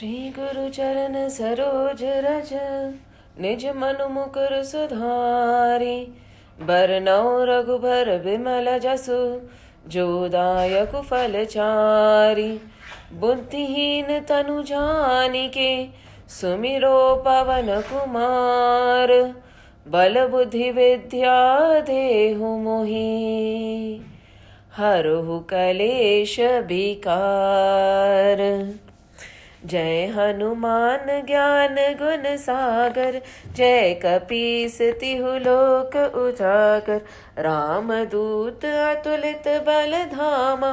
Shri Guru Charan Saroj Raj Nij Manu Mukar Sudhari Barnau Raghubara Bimala Jasu Jodayak Falachari Buddhihin Tanu Janike Sumiro Pavan Kumar Bala Buddhi Vidya Dehu Mohi Haruhu Kalesha Bikar जय हनुमान ज्ञान गुण सागर जय कपीस तिहु लोक उजागर रामदूत अतुलित बल धामा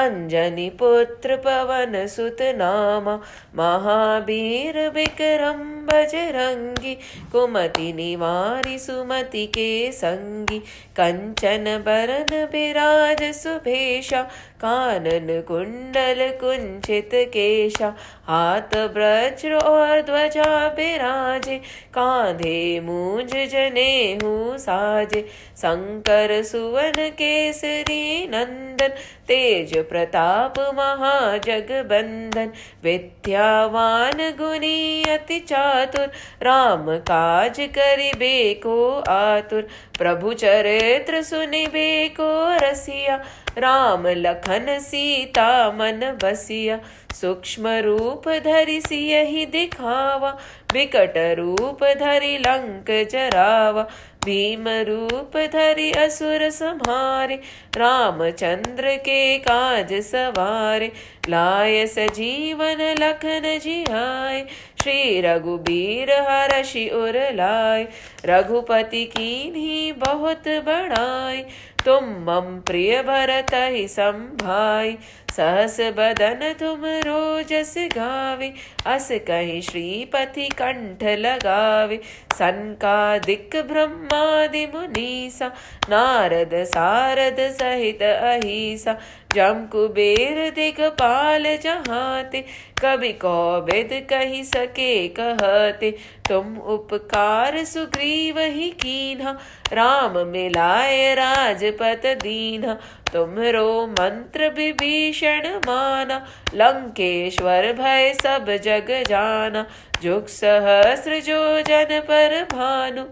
अंजनी पुत्र पवन सुत नामा महावीर विक्रम बजरंगी कुमति निवारी सुमति के संगी कंचन बरन विराज सुभेशा कानन कुंडल कुंचित केशा हाथ ब्रज्र और ध्वजा बिराजे कांधे मूंज जनेऊ साजे शंकर सुवन केसरी नंदन तेज प्रताप महाजगबंदन विद्यावान गुणी अति चातुर राम काज करिबे को आतुर प्रभु चरित्र सुनिबे को रसिया राम लखन सीता मन बसिया सूक्ष्म रूप धरि सियहि दिखावा विकट रूप धरि लंक जरावा भीम रूप धरि असुर संहारे रामचंद्र के काज सवारे लाय सजीवन लखन जियाय श्री रघुबीर हरषि उर लाय रघुपति कीन्ही बहुत बड़ाई तुम मम प्रिय भरत ही संभाई सहस बदन तुम रोजस गावे अस कहि श्रीपति कंठ लगावे सनकादिक ब्रह्मादि मुनीसा नारद सारद सहित अहिसा जम कुबेर दिगपाल जहाते कवि कौबिद कहि सके कहते तुम उपकार सुग्रीव ही कीन्हा राम मिलाए राजपद दीन्हा तुम्हरो मंत्र विभीषण माना लंकेश्वर भय सब जग जाना जुग सहस्र जो जन पर भानु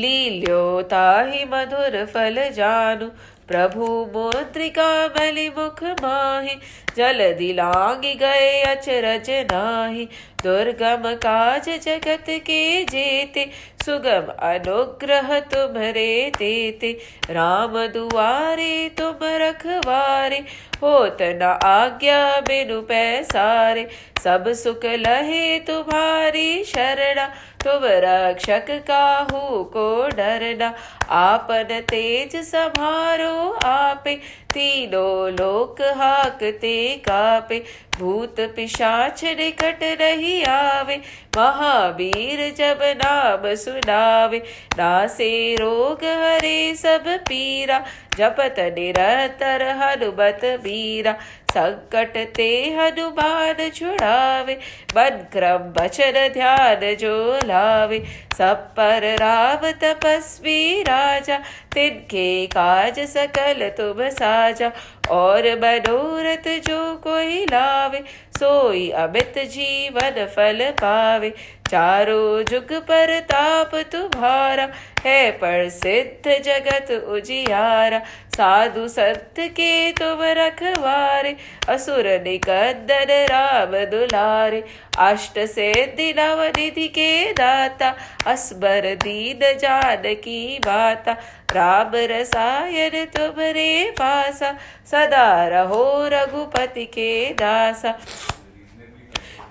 लील्यो ताहि मधुर फल जानु प्रभु मुद्रिका बलि मुख माहि जलदि लांघि गए अचरज नाही दुर्गम काज जगत के जेते सुगम अनुग्रह तुम्हरे देते राम दुआरे तुम रखवारे होत न आज्ञा बिनु पैसारे सब सुख लहे तुम्हारी शरणा तुम रक्षक काहू को डरना आपन तेज संभारो आपे तीनों लोक हाकते कापे भूत पिशाच निकट नहीं आवे महावीर जब नाम सुनावे नासे रोग हरे सब पीरा जपत निरंतर हनुमत बीरा संकट ते हनुमान छुड़ावे मन क्रम बचन ध्यान जो लावे सब पर राम तपस्वी राजा तिनके काज सकल तुम साजा और मनोरथ जो कोई लावे सोई अमित जीवन फल पावे चारों जुग पर ताप तुम्हारा है प्रसिद्ध जगत उजियारा साधु संत के तुम रखवारे असुर निकंदन राम दुलारे अष्ट सिद्धि नव निधि के दाता अस्मर दीन जानकी माता राम रसायन तुम्हरे पासा सदा रहो रघुपति के दासा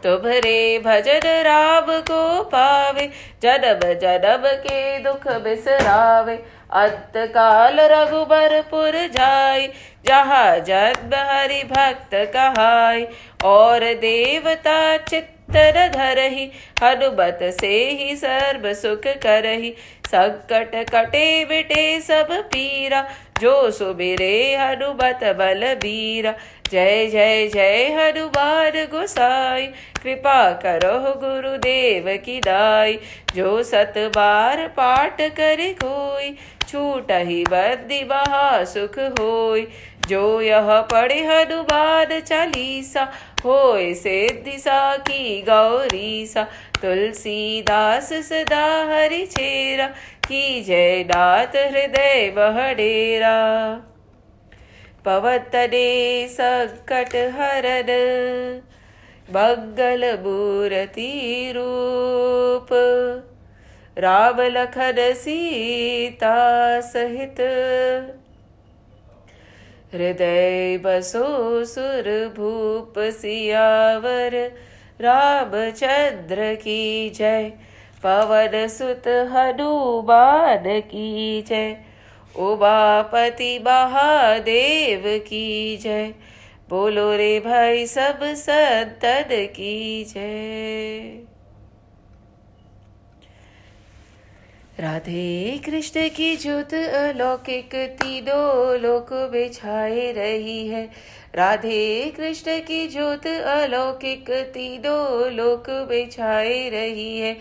तुम्हरे भजन राम को पावे जन्म जन्म के दुख बिसरावे अंत काल रघुबरपुर जाय जहाँ जन्म हरि भक्त कहाय और देवता चित्त न धरहि हनुमत से ही सर्व सुख करहि संकट कटे बिटे सब पीरा, जो सुबिरे हनुमत बल बीरा। जय जय जय हनुमान गोसाई, कृपा करो गुरुदेव की दाई। जो सत बार पाठ करे कोई, छूटहि बंदी महा सुख होई। जो यह पढ़े हनुमान चालीसा, होय सिद्धि साखी गौरीसा। तुलसीदास सदा हरि चेरा, की जय नाथ हृदय महडेरा। पवन तनय संकट हरन, मंगल मूर्ति रूप। राम लखन सीता सहित, हृदय बसो सुर भूप। सियावर रामचंद्र की जय, पवन सुत हनुमान की जय। उमापति महादेव की जय, बोलो रे भाई सब संतन की जय। राधे कृष्ण की ज्योत अलौकिक तीनों लोक में छाए रही है। राधे कृष्ण की ज्योत अलौकिक तीनों लोक में छाए रही है।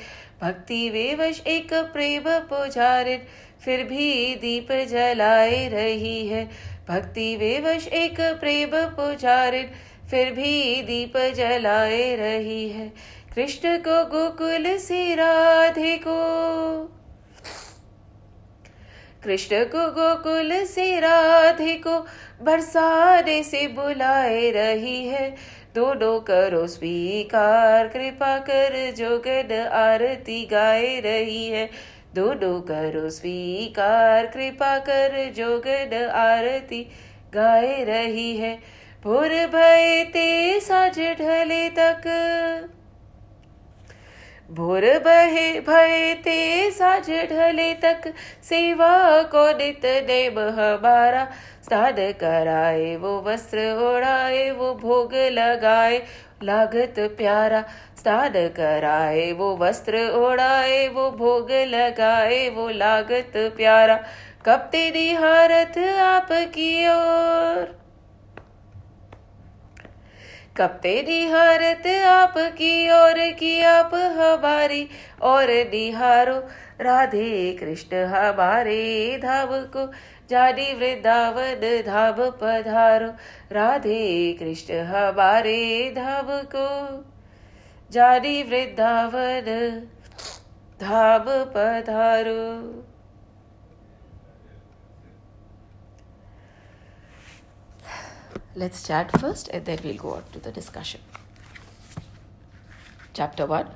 भक्ति विवश एक प्रेम पुजारिन, फिर भी दीप जलाए रही है। भक्ति विवश एक प्रेम पुजारिन, फिर भी दीप जलाए रही है। कृष्ण को गोकुल से राधे को, कृष्ण को गोकुल से राधे को, बरसाने से बुलाए रही है। दोनों करो स्वीकार, कृपा कर जोगन आरती गाए रही है। दोनों करो स्वीकार, कृपा कर जोगन आरती गाए रही है। भोर भये ते साँझ ढले तक, भोर बहे भय ते साँझ ढले तक। सेवा को नित नेम हमारा, स्नान कराए वो वस्त्र ओढ़ाए, वो भोग लगाए लागत प्यारा। स्नान कराए वो वस्त्र ओढ़ाए, वो भोग लगाए वो लागत प्यारा। कपते निहारत आपकी ओर, कपते निहारत आपकी ओर, की आप हमारी और निहारो। राधे कृष्ण हमारे धाम को, जानी वृंदावन धाम पधारो। राधे कृष्ण हमारे धाम को, जानी वृंदावन धाम पधारो। Let's chat first and then we'll go on to the discussion. Chapter 1.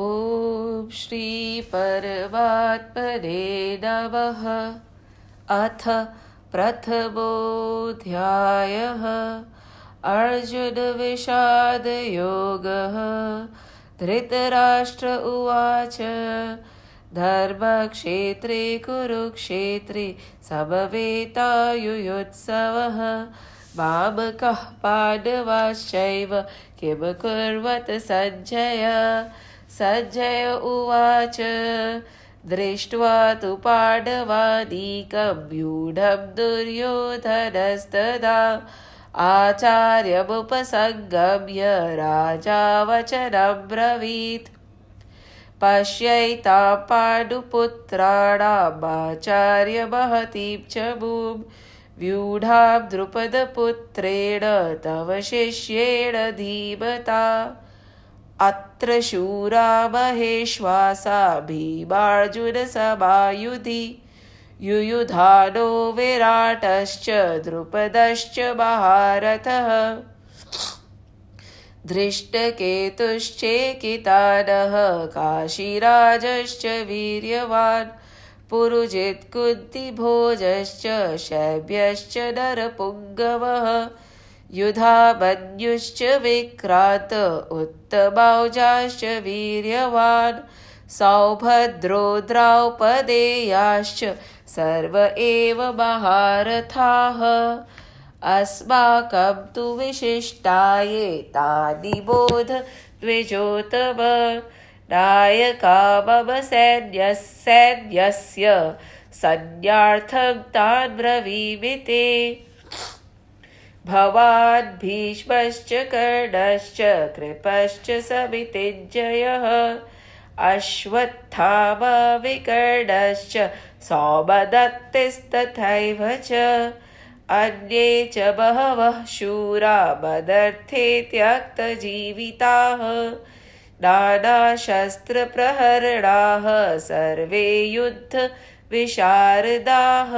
Om Shri Paramatmane Namaha, Atha Prathamodhyayah, Arjuna Vishad Yogah, Dhritarashtra Uvacha, धर्मक्षेत्रे कुरुक्षेत्रे समवेतायुयोत्सवः। मामकः पाण्डवाश्चैव किं कुर्वत सञ्जय। सञ्जय उवाच, दृष्ट्वा तु पाण्डवानीकं व्यूढं दुर्योधनस्तदा, आचार्यमुपसंगम्य राजा वचनं ब्रवीत्। पश्यैता पाण्डुपुत्राणामाचार्य महतीं च भूं, व्यूढां द्रुपदपुत्रेण तव शिष्येण धीमता। अत्र शूरा महेश्वासा भीमार्जुनसमायुधि, युयुधानो विराटश्च द्रुपदश्च महारथः। धृष्टकेतुश्चेकितानः काशीराजश्च वीर्यवान्, पुरुजित्कुन्तिभोजश्च शैब्यश्च नरपुङ्गवः। युधामन्युश्च विक्रान्त उत्तमौजाश्च वीर्यवान्, सौभद्रो द्रौपदेयाश्च सर्व एव महारथाः। अस्माकं तु विशिष्टाये तादिबोध द्विजोतम नायका मम सैन्यस्य संज्ञार्थं तान् ब्रवीमिते भवान् भीष्मश्च कर्णश्च कृपश्च समितिञ्जयः अश्वत्थामा विकर्णश्च सौमदत्तिस्तथैव च अन्ये च बहवः शूरा मदर्थे त्यक्तजीविताः नानाशस्त्रप्रहरणाः सर्वे युद्धविशारदाः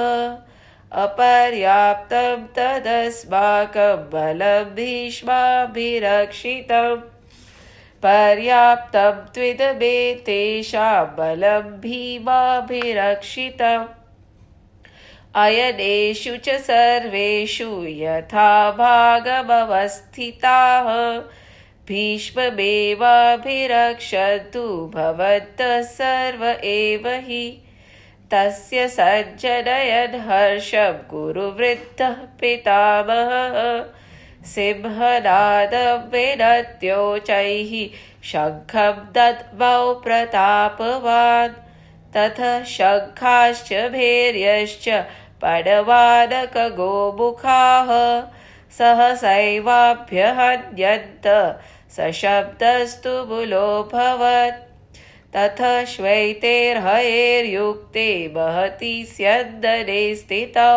अपर्याप्तं तदस्माकं बलं भीष्माभिरक्षितम् पर्याप्तं त्विदमे तेषां बलं भीमाभिरक्षितम् अयनेषु च सर्वेषु यथा भागमवस्थिताः भीष्ममेवाभिरक्षन्तु भवन्तः सर्व एव हि तस्य सञ्जनयन् हर्षं गुरुवृद्धः पितामहः सिंहनादं विनत्योचैः शङ्खं दद्मौ प्रतापवान् ततः शङ्खाश्च भैर्यश्च पणवानकगोमुखाः सहसैवाभ्यहन्यन्त सशब्दस्तु मुलोऽभवत् ततः श्वैतेर्हयैर्युक्ते महति स्यन्दने स्थितौ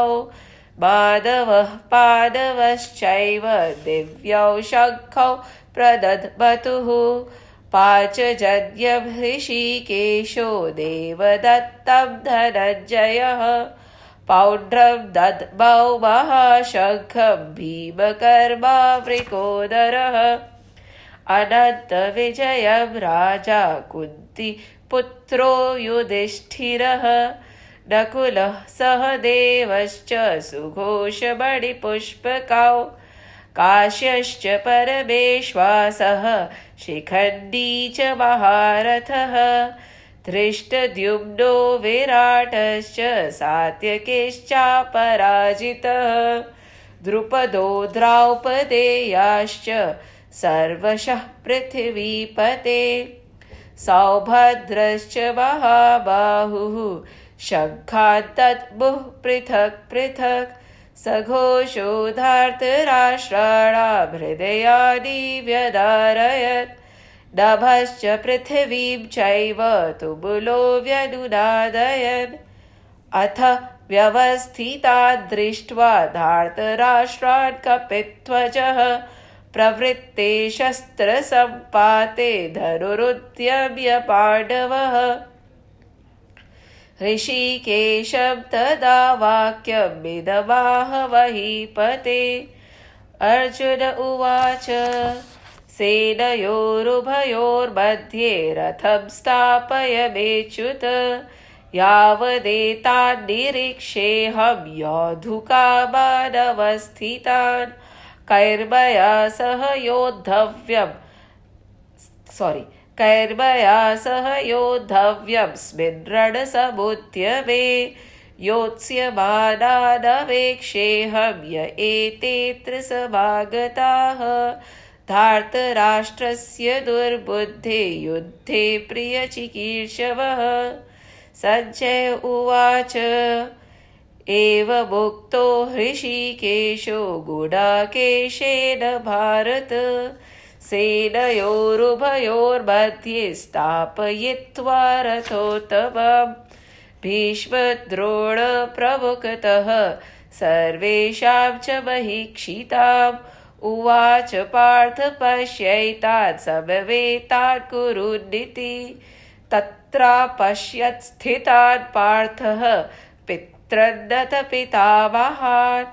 माधवः पादवश्चैव दिव्यौ शङ्खौ प्रदद्मतुः पाचजन्यं हृषीकेशो देवदत्तं धनञ्जयः पौण्ड्रं दद्मौ महाशङ्खं भीमकर्मा वृकोदरः अनन्तविजयं राजा कुन्तीपुत्रो युधिष्ठिरः नकुलः सहदेवश्च सुघोषमणिपुष्पकौ काश्यश्च परमेश्वासः शिखण्डी च महारथः धृष्टद्युम्नो विराटश्च सात्यकेश्चापराजितः द्रुपदो द्रौपदेयाश्च सर्वशः पृथिवीपते सौभद्रश्च महाबाहुः शङ्खान्तद्मुः पृथक् पृथक् सघोषोधार्तराष्ट्राणां हृदयानि व्यदारयत् नभश्च पृथिवीं चैव तुमुलो व्यनुनादयन् अथ व्यवस्थितान् दृष्ट्वा धार्तराष्ट्रान् कपिध्वजः प्रवृत्ते शस्त्रसम्पाते धनुरुद्यम्य पाण्डवः ऋषिकेशं तदा वाक्यमिदमाहवहीपते अर्जुन उवाच सेनयोरुभयोर्मध्ये रथं स्थापय मेच्युत यावदेतान्निरीक्षेऽहं योद्धुकामानवस्थितान् कैर्मया सह योद्धव्यं स्मिन् रणसमुद्यमे योत्स्यमानानवेक्षेऽहं य एते त्रिसमागताः धार्तराष्ट्रस्य दुर्बुद्धे युद्धे प्रियचिकीर्षवः सञ्जय उवाच एवमुक्तो हृषिकेशो गुडाकेशेन भारत सेनयोरुभयोर्मध्ये स्थापयित्वा रथोत्तमं भीष्मद्रोणप्रमुखतः सर्वेषां च महीक्षिताम् उवाच पार्थ पश्यैतान् समवेतान् कुरुनिति तत्रापश्यत्स्थितान् पार्थः पितृन्नत पितामहान्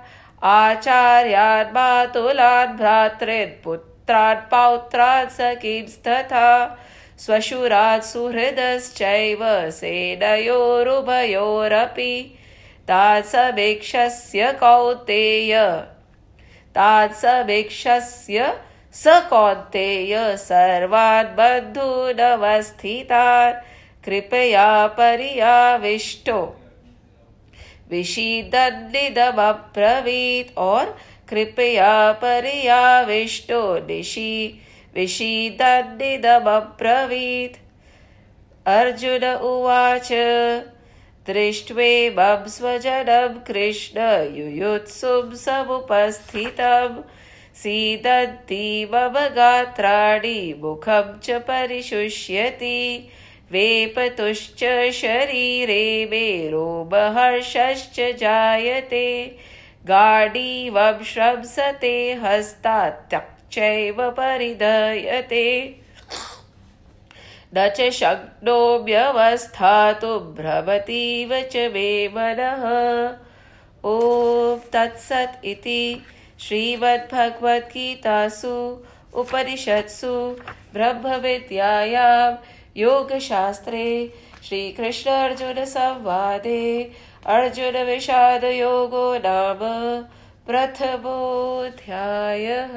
आचार्यान् मातुलान् भ्रातॄन् पुत्रान् पौत्रान् सखींस्तथा स्वशुरात् सुहृदश्चैव सेनयोरुभयोरपि तान् समीक्षस्य कौन्तेय सर्वान् बन्धूनवस्थितान् कृपया पर्याविष्टो विषीदन्निदमब्रवीत् और कृपया पर्याविष्टो दिशि विषीदब्रवीत्। अर्जुन उवाच दृष्ट्वैव स्वजनं कृष्ण युयुत्सुं समुपस्थितं सीदन्ति मम गात्राणि मुखं च परिशुष्यति वेपतुश्च शरीरे मे रोमहर्षश्च जायते गाढीवं श्रंसते हस्तात्यक्चैव परिधयते न च शक्नोम्यवस्थातुं भ्रमतीव च मे मनः। ॐ तत्सत् इति श्रीमद्भगवद्गीतासु उपनिषत्सु ब्रह्मविद्यायां योगशास्त्रे श्रीकृष्णार्जुनसंवादे अर्जुनविषादयोगो नाम प्रथमोऽध्यायः।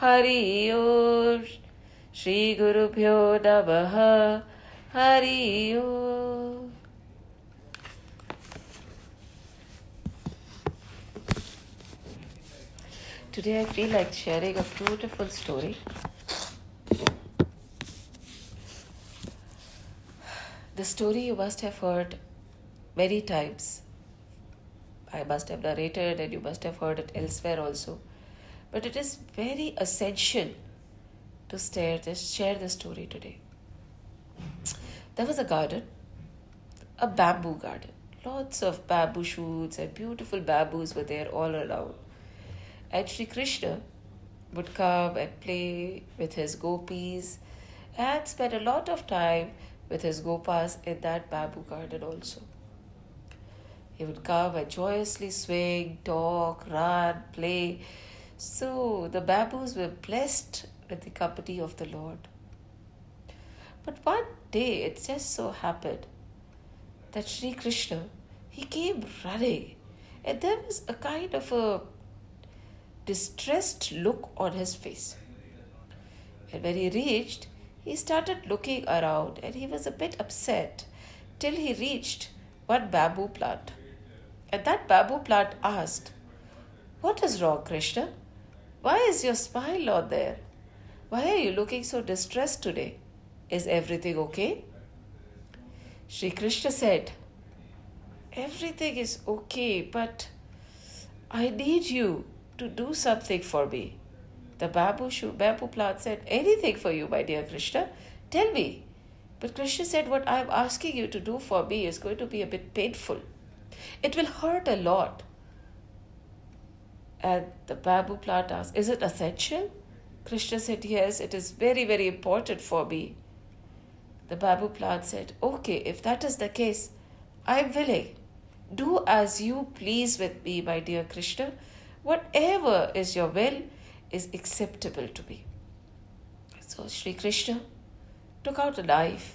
हरि ओम्। श्रीगुरुभ्यो नमः। हरि ओम्। Today I feel like sharing a beautiful story. The story you must have heard many times. I must have narrated and you must have heard it elsewhere also. But it is very essential to share this story today. There was a garden, a bamboo garden. Lots of bamboo shoots and beautiful bamboos were there all around. And Sri Krishna would come and play with his gopis and spend a lot of time with his Gopas in that bamboo garden also. He would come and joyously swing, talk, run, play. So the bamboos were blessed with the company of the Lord. But one day it just so happened that Sri Krishna, he came running, and there was a kind of a distressed look on his face. And when he reached, he started looking around and he was a bit upset till he reached one bamboo plant. And that bamboo plant asked, "What is wrong, Krishna? Why is your smile on there? Why are you looking so distressed today? Is everything okay?" Sri Krishna said, "Everything is okay, but I need you to do something for me." The bamboo plant said, "Anything for you, my dear Krishna. Tell me." But Krishna said, "What I am asking you to do for me is going to be a bit painful. It will hurt a lot." And the bamboo plant asked, "Is it essential?" Krishna said, "Yes, it is very, very important for me." The bamboo plant said, "Okay, if that is the case, I am willing. Do as you please with me, my dear Krishna. Whatever is your will is acceptable to me." So Sri Krishna took out a knife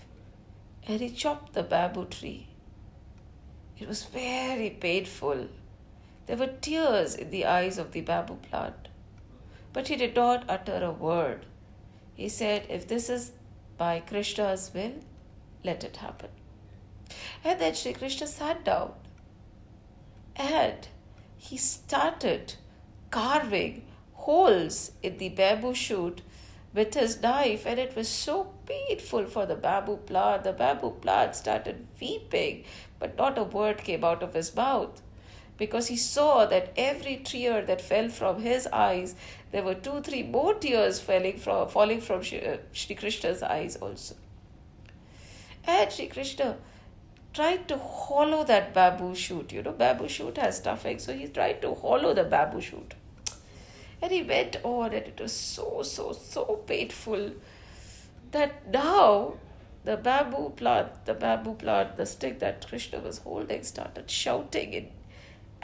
and he chopped the bamboo tree. It was very painful. There were tears in the eyes of the bamboo plant. But he did not utter a word. He said, "If this is by Krishna's will, let it happen." And then Sri Krishna sat down and he started carving holes in the bamboo shoot with his knife, and it was so painful for the bamboo plant. The bamboo plant started weeping, but not a word came out of his mouth, because he saw that every tear that fell from his eyes, there were 2-3 more tears falling from Sri Krishna's eyes also. And Sri Krishna tried to hollow that bamboo shoot. Bamboo shoot has stuffing, so he tried to hollow the bamboo shoot. And he went on, and it was so painful that now the stick that Krishna was holding started shouting in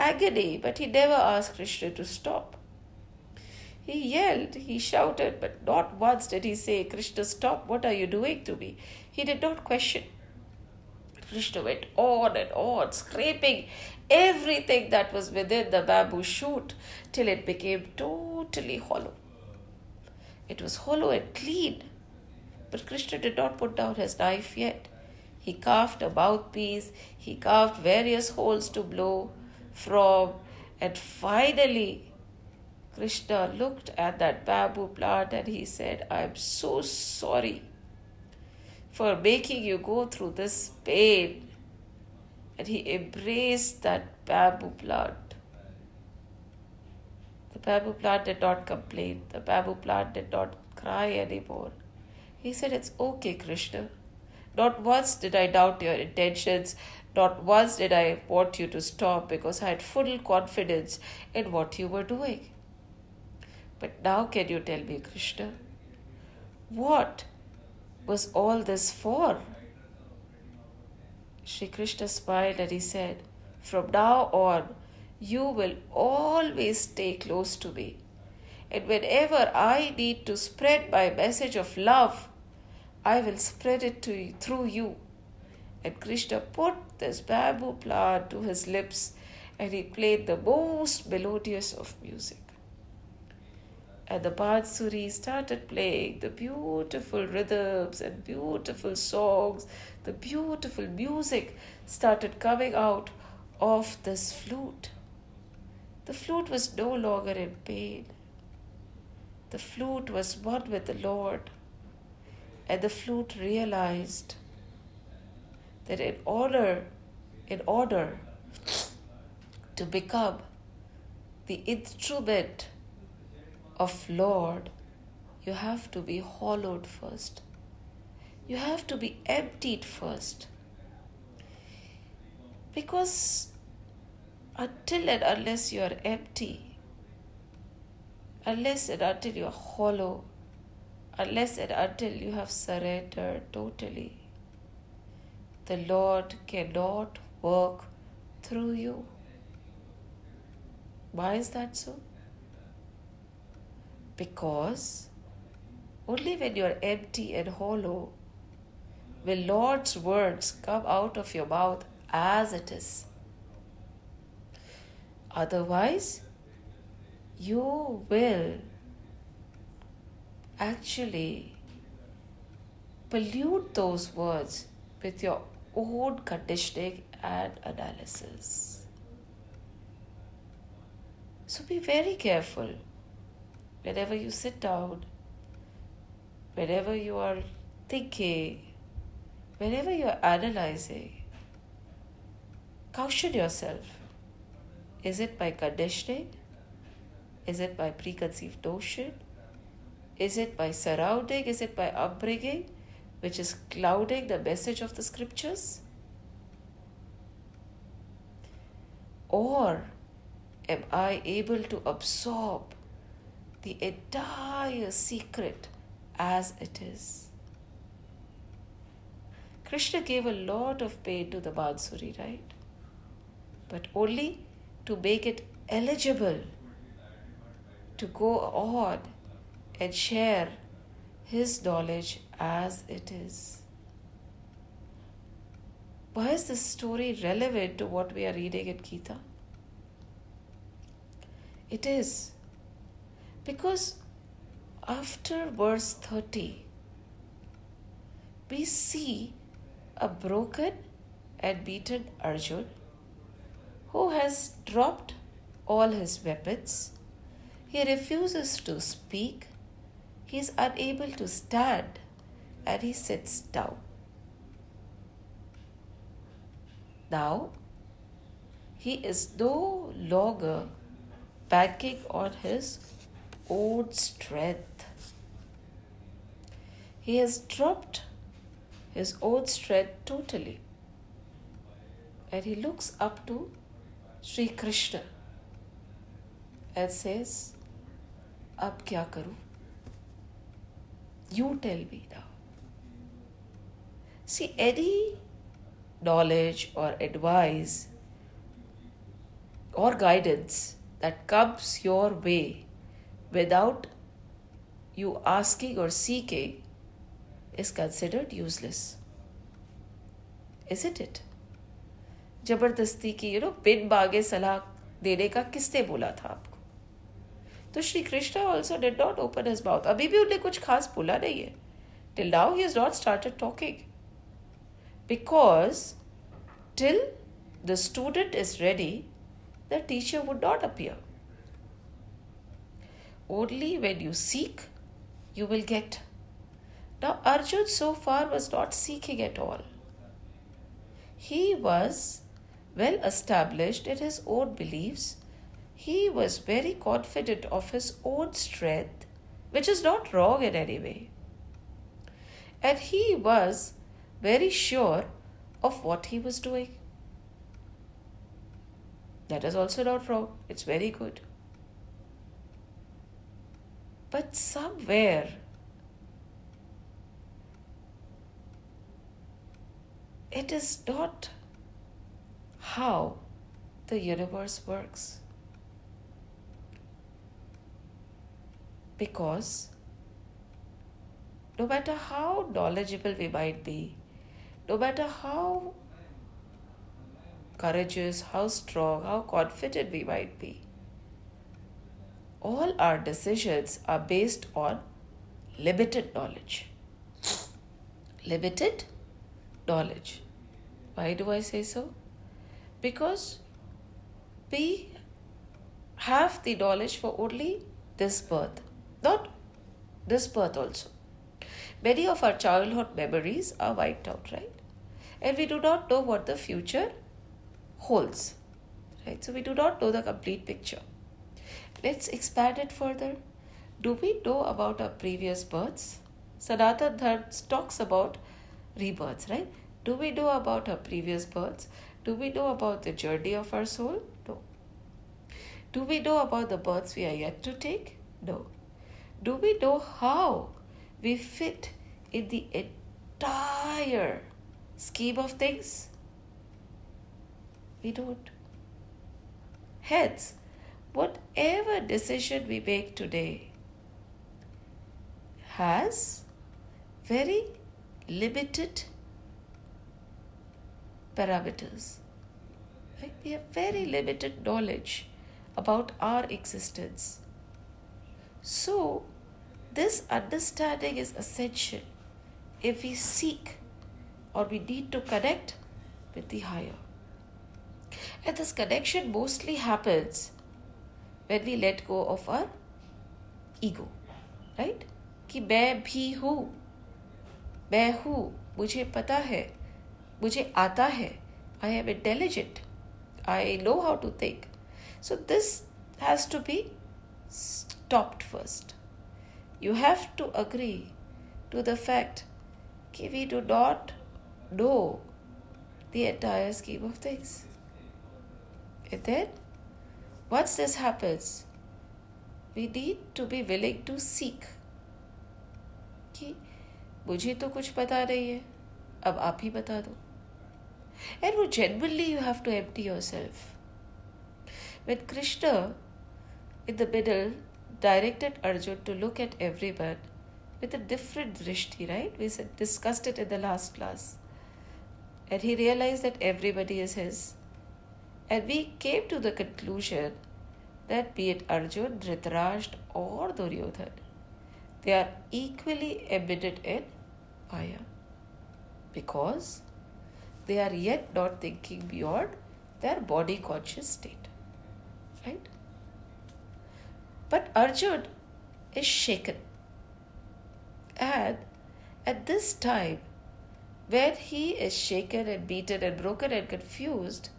agony, but he never asked Krishna to stop. He yelled, he shouted, but not once did he say, "Krishna, stop, what are you doing to me?" He did not question. Krishna went on and on, scraping everything that was within the bamboo shoot till it became totally hollow. It was hollow and clean, but Krishna did not put down his knife yet. He carved a mouthpiece, he carved various holes to blow from, and finally Krishna looked at that bamboo plant and he said, I am so sorry for making you go through this pain. And he embraced that bamboo plant. The bamboo plant did not complain. The bamboo plant did not cry anymore. He said, it's okay, Krishna. Not once did I doubt your intentions. Not once did I want you to stop because I had full confidence in what you were doing. But now can you tell me, Krishna, what was all this for? Shri Krishna smiled and he said, from now on, you will always stay close to me. And whenever I need to spread my message of love, I will spread it to you, through you. And Krishna put this bamboo plant to his lips and he played the most melodious of music. And the Bansuri started playing the beautiful rhythms and beautiful songs. The beautiful music started coming out of this flute. The flute was no longer in pain. The flute was one with the Lord. And the flute realized that in order to become the instrument of Lord, you have to be hollowed first. You have to be emptied first. Because until and unless you are empty, unless and until you are hollow, unless and until you have surrendered totally, the Lord cannot work through you. Why is that so? Because only when you are empty and hollow will Lord's words come out of your mouth as it is. Otherwise, you will actually pollute those words with your own conditioning and analysis. So be very careful whenever you sit down, whenever you are thinking, whenever you are analyzing. Caution yourself. Is it my conditioning? Is it my preconceived notion? Is it my surrounding? Is it my upbringing, which is clouding the message of the scriptures? Or am I able to absorb the entire secret as it is? Krishna gave a lot of pain to the Bansuri, right? But only to make it eligible to go on and share his knowledge as it is. Why is this story relevant to what we are reading in Gita? It is because after verse 30, we see a broken and beaten Arjun who has dropped all his weapons. He refuses to speak. He is unable to stand and he sits down. Now, he is no longer banking on his own strength. He has dropped his own strength totally. And he looks up to Sri Krishna and says, Ab kya karu? You tell me now. See, any knowledge or advice or guidance that comes your way without you asking or seeking is considered useless. Isn't it? Jabardasti ki, bin baage salah dene ka kisne bola tha aapko? So Shri Krishna also did not open his mouth. Abhi bhi unne kuch khas bola nahi hai. Till now he has not started talking. Because till the student is ready, the teacher would not appear. Only when you seek, you will get. Now Arjun so far was not seeking at all. He was well established in his own beliefs. He was very confident of his own strength, which is not wrong in any way. And he was very sure of what he was doing. That is also not wrong. It's very good. But somewhere it is not how the universe works. Because no matter how knowledgeable we might be, no matter how courageous, how strong, how confident we might be, all our decisions are based on limited knowledge. Limited knowledge. Why do I say so? Because we have the knowledge for only this birth. Not this birth also. Many of our childhood memories are wiped out, right? And we do not know what the future holds, right? So we do not know the complete picture. Let's expand it further. Do we know about our previous births? Sanatana Dharma talks about rebirths, right? Do we know about our previous births? Do we know about the journey of our soul? No. Do we know about the births we are yet to take? No. Do we know how we fit in the entire scheme of things? We don't. Hence, whatever decision we make today has very limited parameters. Right? We have very limited knowledge about our existence. So, this understanding is essential if we seek or we need to connect with the higher. And this connection mostly happens when we let go of our ego, right? कि मैं भी हूँ, मैं हूँ, मुझे पता है, मुझे आता है. I am intelligent. I know how to think. So this has to be stopped first. You have to agree to the fact that we do not know the entire scheme of things. And then, once this happens, we need to be willing to seek. कि मुझे तो कुछ पता नहीं है, अब आप ही बता दो. And more genuinely, you have to empty yourself. When Krishna, in the middle, directed Arjun to look at everyone with a different drishti, right? We discussed it in the last class. And he realized that everybody is his. And we came to the conclusion that be it Arjun, Dhritarashtra or Duryodhan, they are equally embedded in Baya. Because they are yet not thinking beyond their body conscious state. Right? But Arjun is shaken. And at this time, when he is shaken and beaten and broken and confused,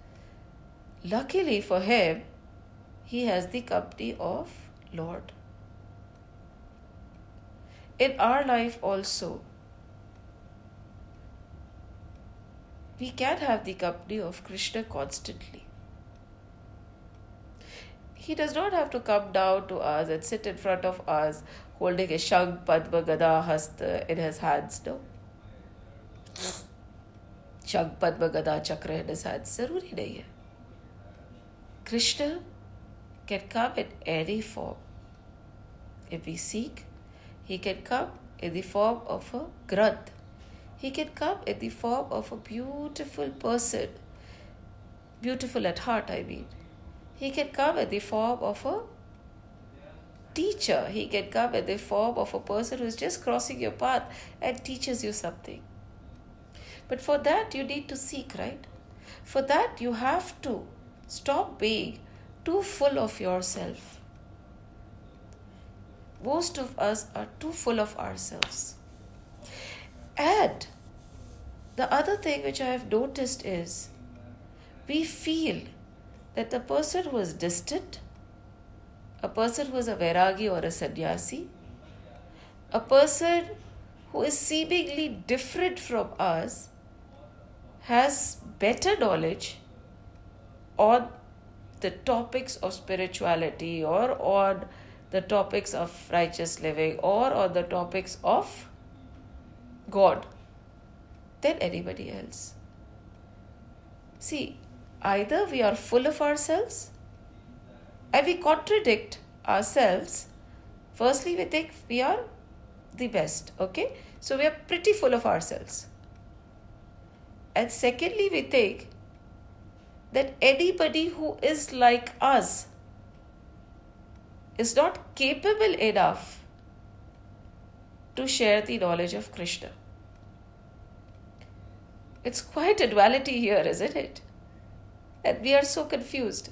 luckily for him, he has the company of Lord. In our life also, we can have the company of Krishna constantly. He does not have to come down to us and sit in front of us holding a Shankh, Padma, Gada, Hasta in his hands. No. Shankh, Padma, Gada, Chakra in his hands. Zaruri nahi hai. Krishna can come in any form. If we seek, he can come in the form of a Granth. He can come in the form of a beautiful person. Beautiful at heart, I mean. He can come in the form of a teacher. He can come in the form of a person who is just crossing your path and teaches you something. But for that, you need to seek, right? For that, you have to stop being too full of yourself. Most of us are too full of ourselves. And the other thing which I have noticed is we feel that the person who is distant, a person who is a vairagi or a sannyasi, a person who is seemingly different from us has better knowledge on the topics of spirituality or on the topics of righteous living or on the topics of God than anybody else. See, either we are full of ourselves and we contradict ourselves. Firstly, we think we are the best, okay? So we are pretty full of ourselves. And secondly, we think that anybody who is like us is not capable enough to share the knowledge of Krishna. It's quite a duality here, isn't it? And we are so confused.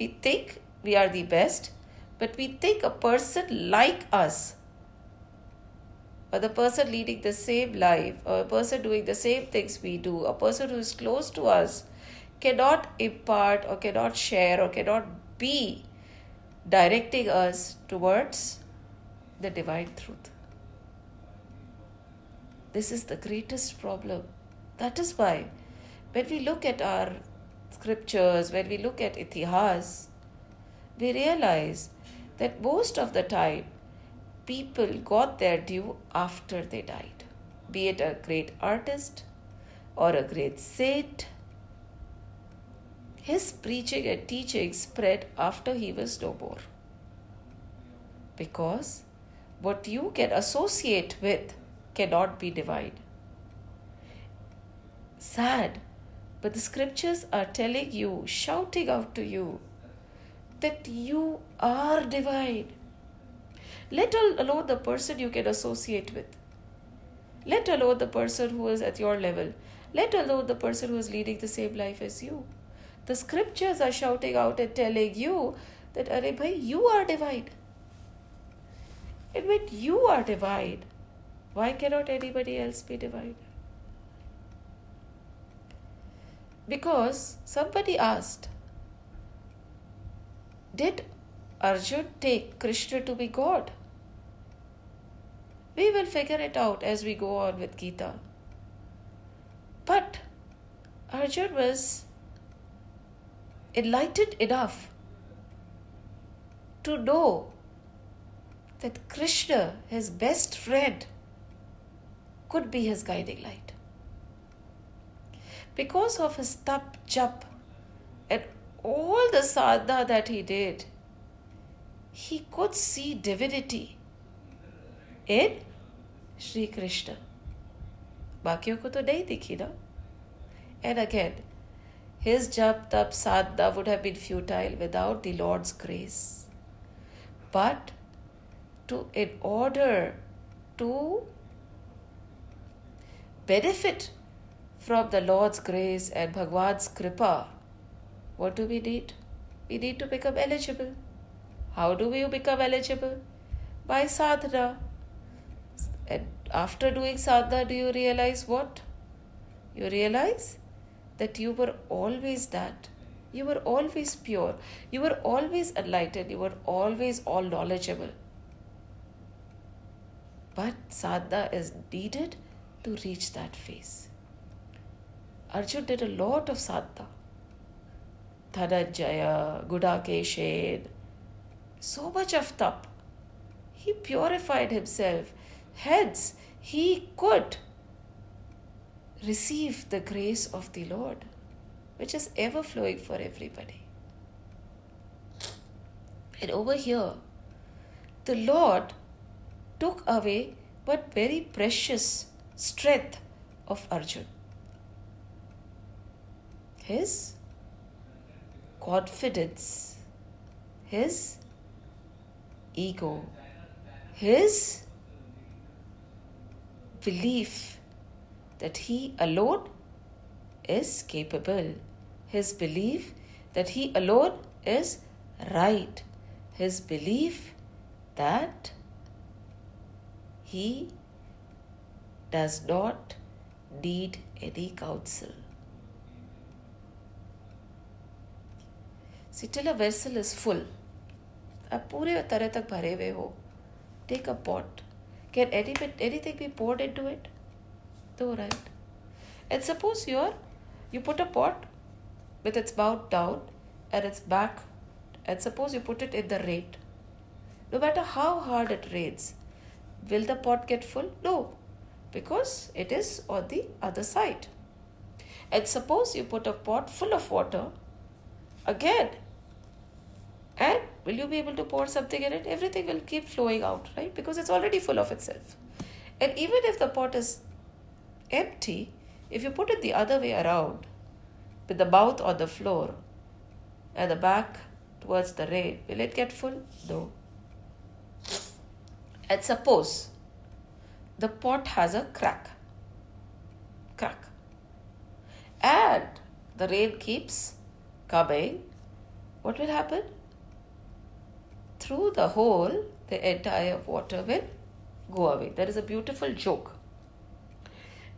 We think we are the best, but we think a person like us, or the person leading the same life, or a person doing the same things we do, a person who is close to us, cannot impart or cannot share or cannot be directing us towards the divine truth. This is the greatest problem. That is why when we look at our scriptures, when we look at Itihas, we realize that most of the time people got their due after they died, be it a great artist or a great saint. His preaching and teaching spread after he was no more. Because what you can associate with cannot be divine. Sad, but the scriptures are telling you, shouting out to you, that you are divine. Let alone the person you can associate with. Let alone the person who is at your level. Let alone the person who is leading the same life as you. The scriptures are shouting out and telling you that, Arey bhai, you are divine. And when you are divine, why cannot anybody else be divine? Because somebody asked, did Arjun take Krishna to be God? We will figure it out as we go on with Gita. But Arjun was enlightened enough to know that Krishna, his best friend, could be his guiding light. Because of his tap, jap, and all the sadhana that he did, he could see divinity in Sri Krishna. Bakiyon ko to nahi dikhi na. And again, his jap, tap, sadhana would have been futile without the Lord's grace. But in order to benefit from the Lord's grace and Bhagwan's Kripa, what do we need? We need to become eligible. How do we become eligible? By sadhana. And after doing sadhana, do you realize what? You realize that you were always that. You were always pure. You were always enlightened. You were always all knowledgeable. But sadhana is needed to reach that phase. Arjun did a lot of sadhana. Dhananjaya, Gudakeshen, so much of tap. He purified himself. Hence, he could receive the grace of the Lord, which is ever flowing for everybody. And over here, the Lord took away but very precious strength of Arjun. His confidence, his ego, his belief that he alone is capable, his belief that he alone is right, his belief that he does not need any counsel. See, till a vessel is full, आप पूरे तरह तक भरे हुए हो, take a pot. Can anything be poured into it? No, right? And suppose you put a pot with its mouth down and its back, and suppose you put it in the rain. No matter how hard it rains, will the pot get full? No, because it is on the other side. And suppose you put a pot full of water again, and will you be able to pour something in it? Everything will keep flowing out, right? Because it's already full of itself. And even if the pot is empty, if you put it the other way around, with the mouth on the floor and the back towards the rain, will it get full? No. And suppose the pot has a crack, and the rain keeps coming, what will happen? Through the hole, the entire water will go away. There is a beautiful joke.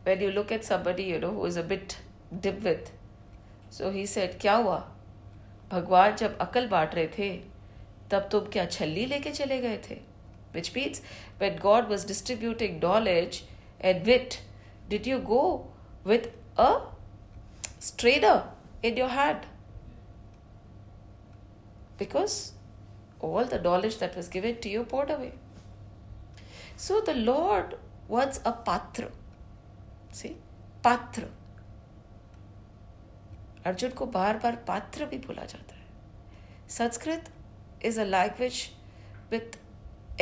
When you look at somebody, who is a bit dimwit. So he said, "Kya hua? Bhagwan jab akal baant rahe the, tab tum kya chhalli leke chale gaye the?" Which means, when God was distributing knowledge and wit, did you go with a strainer in your hand? Because all the knowledge that was given to you poured away. So the Lord wants a Patra. See, Patra. Arjun ko baar-baar Patra bhi bula jata hai. Sanskrit is a language with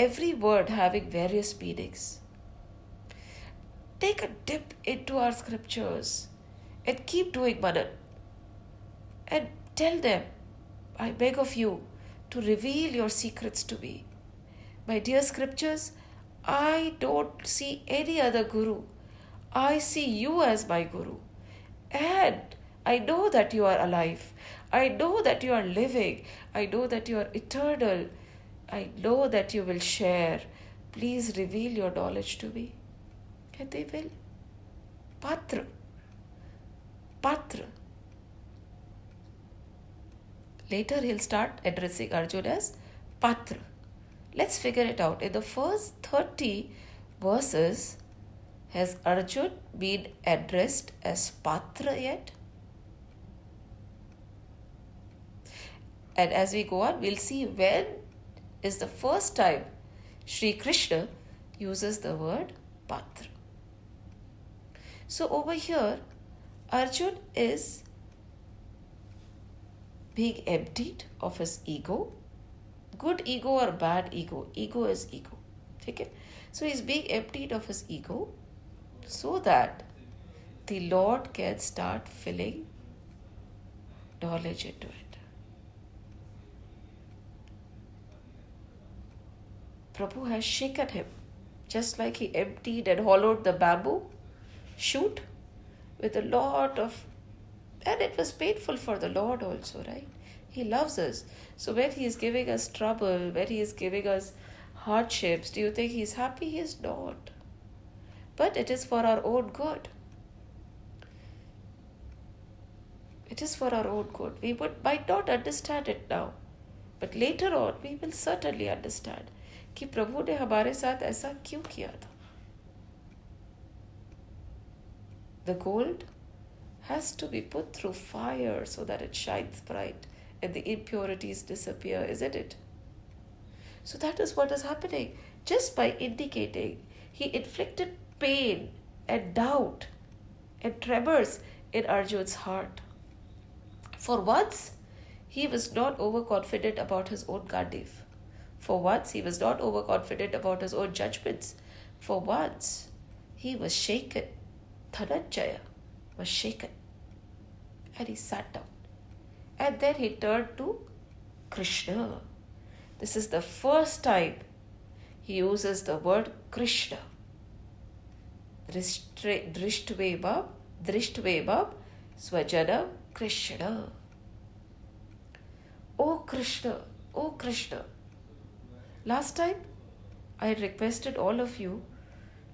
every word having various meanings. Take a dip into our scriptures and keep doing Manan. And tell them, "I beg of you to reveal your secrets to me. My dear scriptures, I don't see any other guru. I see you as my guru. And I know that you are alive. I know that you are living. I know that you are eternal. I know that you will share. Please reveal your knowledge to me." And they will. Patra. Later he'll start addressing Arjuna as Patra. Let's figure it out. In the first 30 verses, has Arjuna been addressed as Patra yet? And as we go on, we'll see when is the first time Sri Krishna uses the word Patra. So over here, Arjuna is being emptied of his ego. Good ego or bad ego? Ego is ego. Okay? So he's being emptied of his ego so that the Lord can start filling knowledge into it. Prabhu has shaken him, just like he emptied and hollowed the bamboo shoot with a lot of. And it was painful for the Lord also, right? He loves us. So when he is giving us trouble, when he is giving us hardships, do you think he is happy? He is not. But it is for our own good. It is for our own good. We might not understand it now. But later on, we will certainly understand कि प्रभु ने हमारे साथ ऐसा क्यों किया था. The gold has to be put through fire so that it shines bright and the impurities disappear, isn't it? So that is what is happening. Just by indicating, he inflicted pain and doubt and tremors in Arjun's heart. For once, he was not overconfident about his own Gandiv. For once, he was not overconfident about his own judgments. For once, he was shaken. Dhananjaya was shaken. And he sat down. And then he turned to Krishna. This is the first time he uses the word Krishna. Drishtvevam, swajanam, Krishna. O Krishna, O Krishna. Last time I requested all of you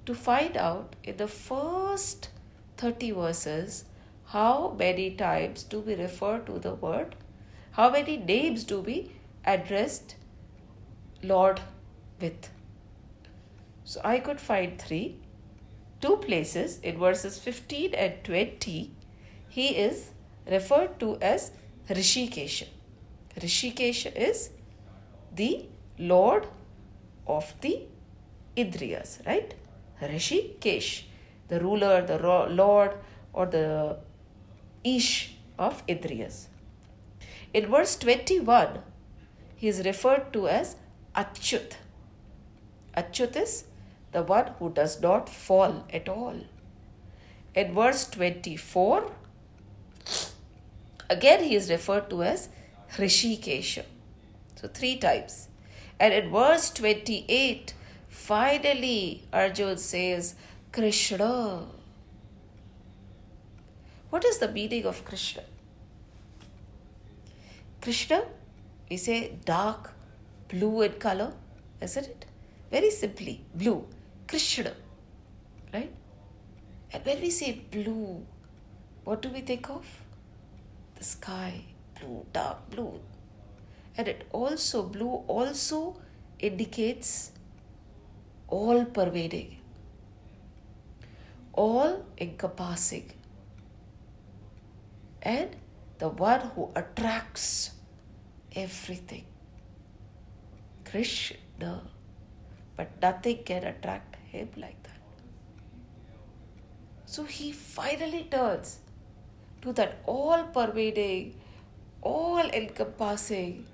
to find out in the first 30 verses how many times do we refer to the word, how many names do we addressed Lord with. So I could find two places in verses 15 and 20, he is referred to as Rishikesha. Rishikesha is the lord of the Indriyas, right? Rishikesh, the ruler, the lord or the Ish of Indriyas. In verse 21, he is referred to as Achyut. Achyut is the one who does not fall at all. In verse 24, again he is referred to as Rishikesha. So 3 times. And in verse 28, finally Arjuna says Krishna. What is the meaning of Krishna? Krishna is a dark blue in color, isn't it? Very simply, blue. Krishna, right? And when we say blue, what do we think of? The sky, blue, dark blue. And it also, blue also indicates all pervading, all encompassing, and the one who attracts everything. Krishna. But nothing can attract him like that. So he finally turns to that all-pervading, all-encompassing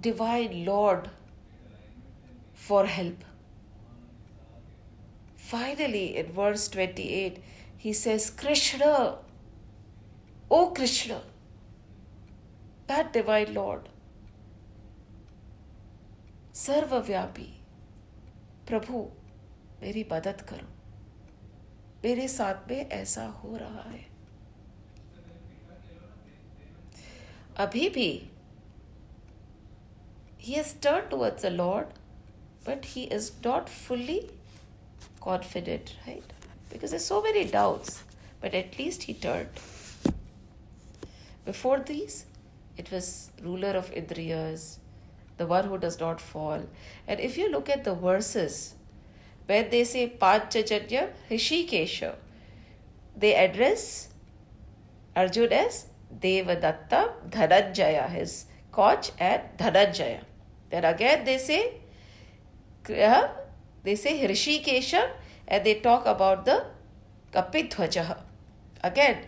divine Lord for help. Finally, in verse 28, he says, Krishna, O Krishna, that divine Lord, Sarvavyapi, प्रभु मेरी मदद करो, मेरे साथ में ऐसा हो रहा है. अभी भी he is turned towards the Lord, but he is not fully confident, right? Because there's so many doubts, but at least he turned. Before these, it was ruler of Indriyas, the one who does not fall. And if you look at the verses, when they say Panchajanya Rishikesha, they address Arjuna as Devadatta Dhananjaya, his coach at Dhananjaya. Then again they say Rishikesha, and they talk about the Kapidhvajaha. Again,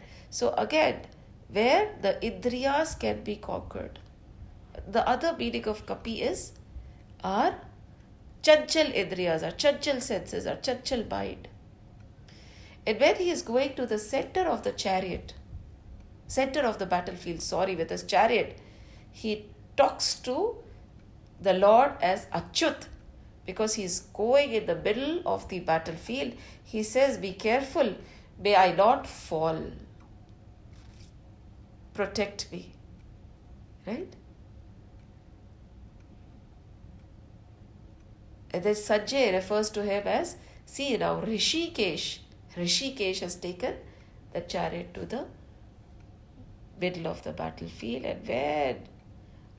where the Indriyas can be conquered. The other meaning of kapi is our chanchal indriyas, our chanchal senses, our chanchal mind. And when he is going to the center of the battlefield, with his chariot, he talks to the Lord as Achyut, because he is going in the middle of the battlefield. He says, be careful, may I not fall. Protect me. Right? And then Sanjay refers to him as, see now, Rishikesh. Rishikesh has taken the chariot to the middle of the battlefield. And when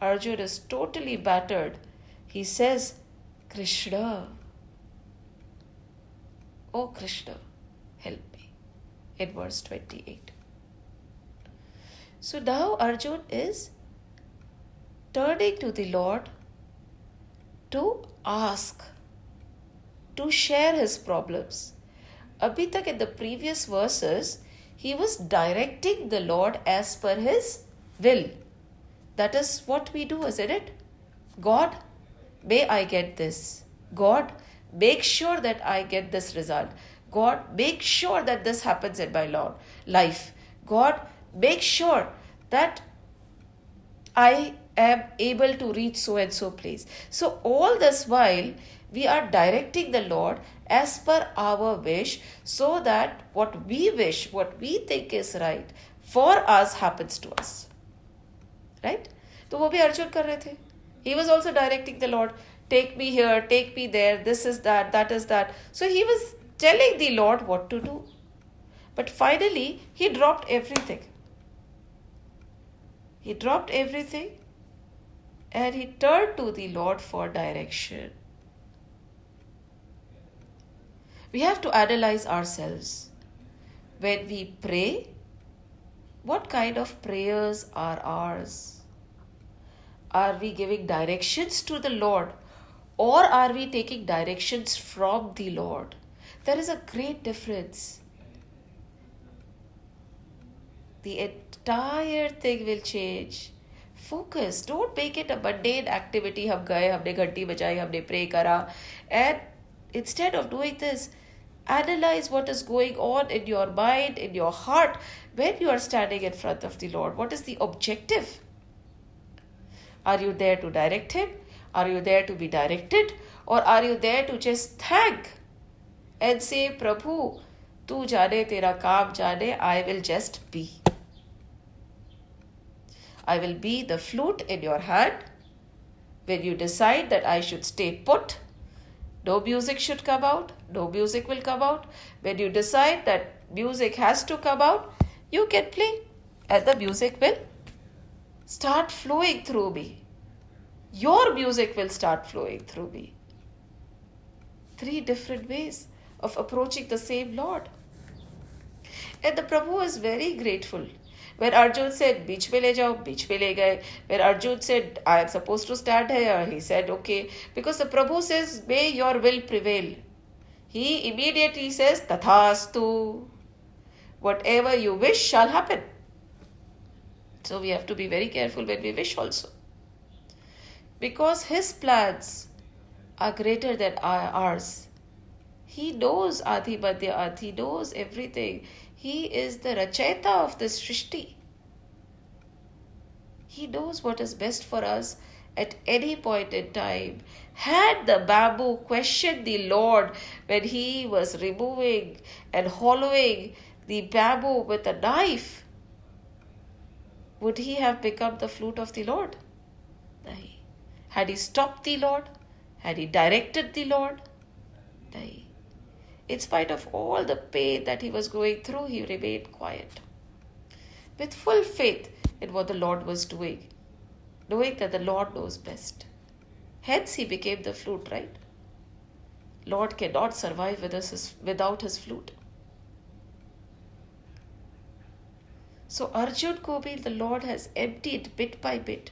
Arjuna is totally battered, he says, Krishna, O Krishna, help me. In verse 28. So now Arjuna is turning to the Lord to ask, to share his problems. Abhi tak in the previous verses, he was directing the Lord as per his will. That is what we do, isn't it? God, may I get this. God, make sure that I get this result. God, make sure that this happens in my life. God, make sure that I am able to reach so and so place. So all this while we are directing the Lord as per our wish, so that what we wish, what we think is right for us happens to us. Right? So he was also directing the Lord. take me here, take me there, this is that, that is that. So he was telling the Lord what to do. But finally, he dropped everything. He dropped everything and he turned to the Lord for direction. We have to analyze ourselves. When we pray, what kind of prayers are ours? Are we giving directions to the Lord or are we taking directions from the Lord? There is a great difference. The entire thing will change. Focus. Don't make it a mundane activity. Hum gaye, humne ghanti bajai, humne pray kara. And instead of doing this, analyze what is going on in your mind, in your heart, when you are standing in front of the Lord. What is the objective? Are you there to direct Him? Are you there to be directed? Or are you there to just thank and say, Prabhu, tu jane, tera kaam jane, I will just be. I will be the flute in your hand. When you decide that I should stay put, no music should come out, no music will come out. When you decide that music has to come out, you can play and the music will start flowing through me. Your music will start flowing through me. 3 different ways of approaching the same Lord. And the Prabhu is very grateful. When Arjun said, beech mein le jao, beech mein le gaye. When Arjun said, I am supposed to stand here, he said, okay. Because the Prabhu says, may your will prevail. He immediately says, tathastu. Whatever you wish shall happen. So we have to be very careful when we wish also. Because his plans are greater than ours. He knows Adhi Madhya Adhi, he knows everything. He is the Rachayata of this Drishti. He knows what is best for us at any point in time. Had the bamboo questioned the Lord when he was removing and hollowing the bamboo with a knife, would he have become the flute of the Lord? Nahi. Had he stopped the Lord? Had he directed the Lord? Nahi. In spite of all the pain that he was going through, he remained quiet, with full faith in what the Lord was doing, knowing that the Lord knows best. Hence he became the flute, right? Lord cannot survive with us without his flute. So Arjun ko bhi the Lord has emptied bit by bit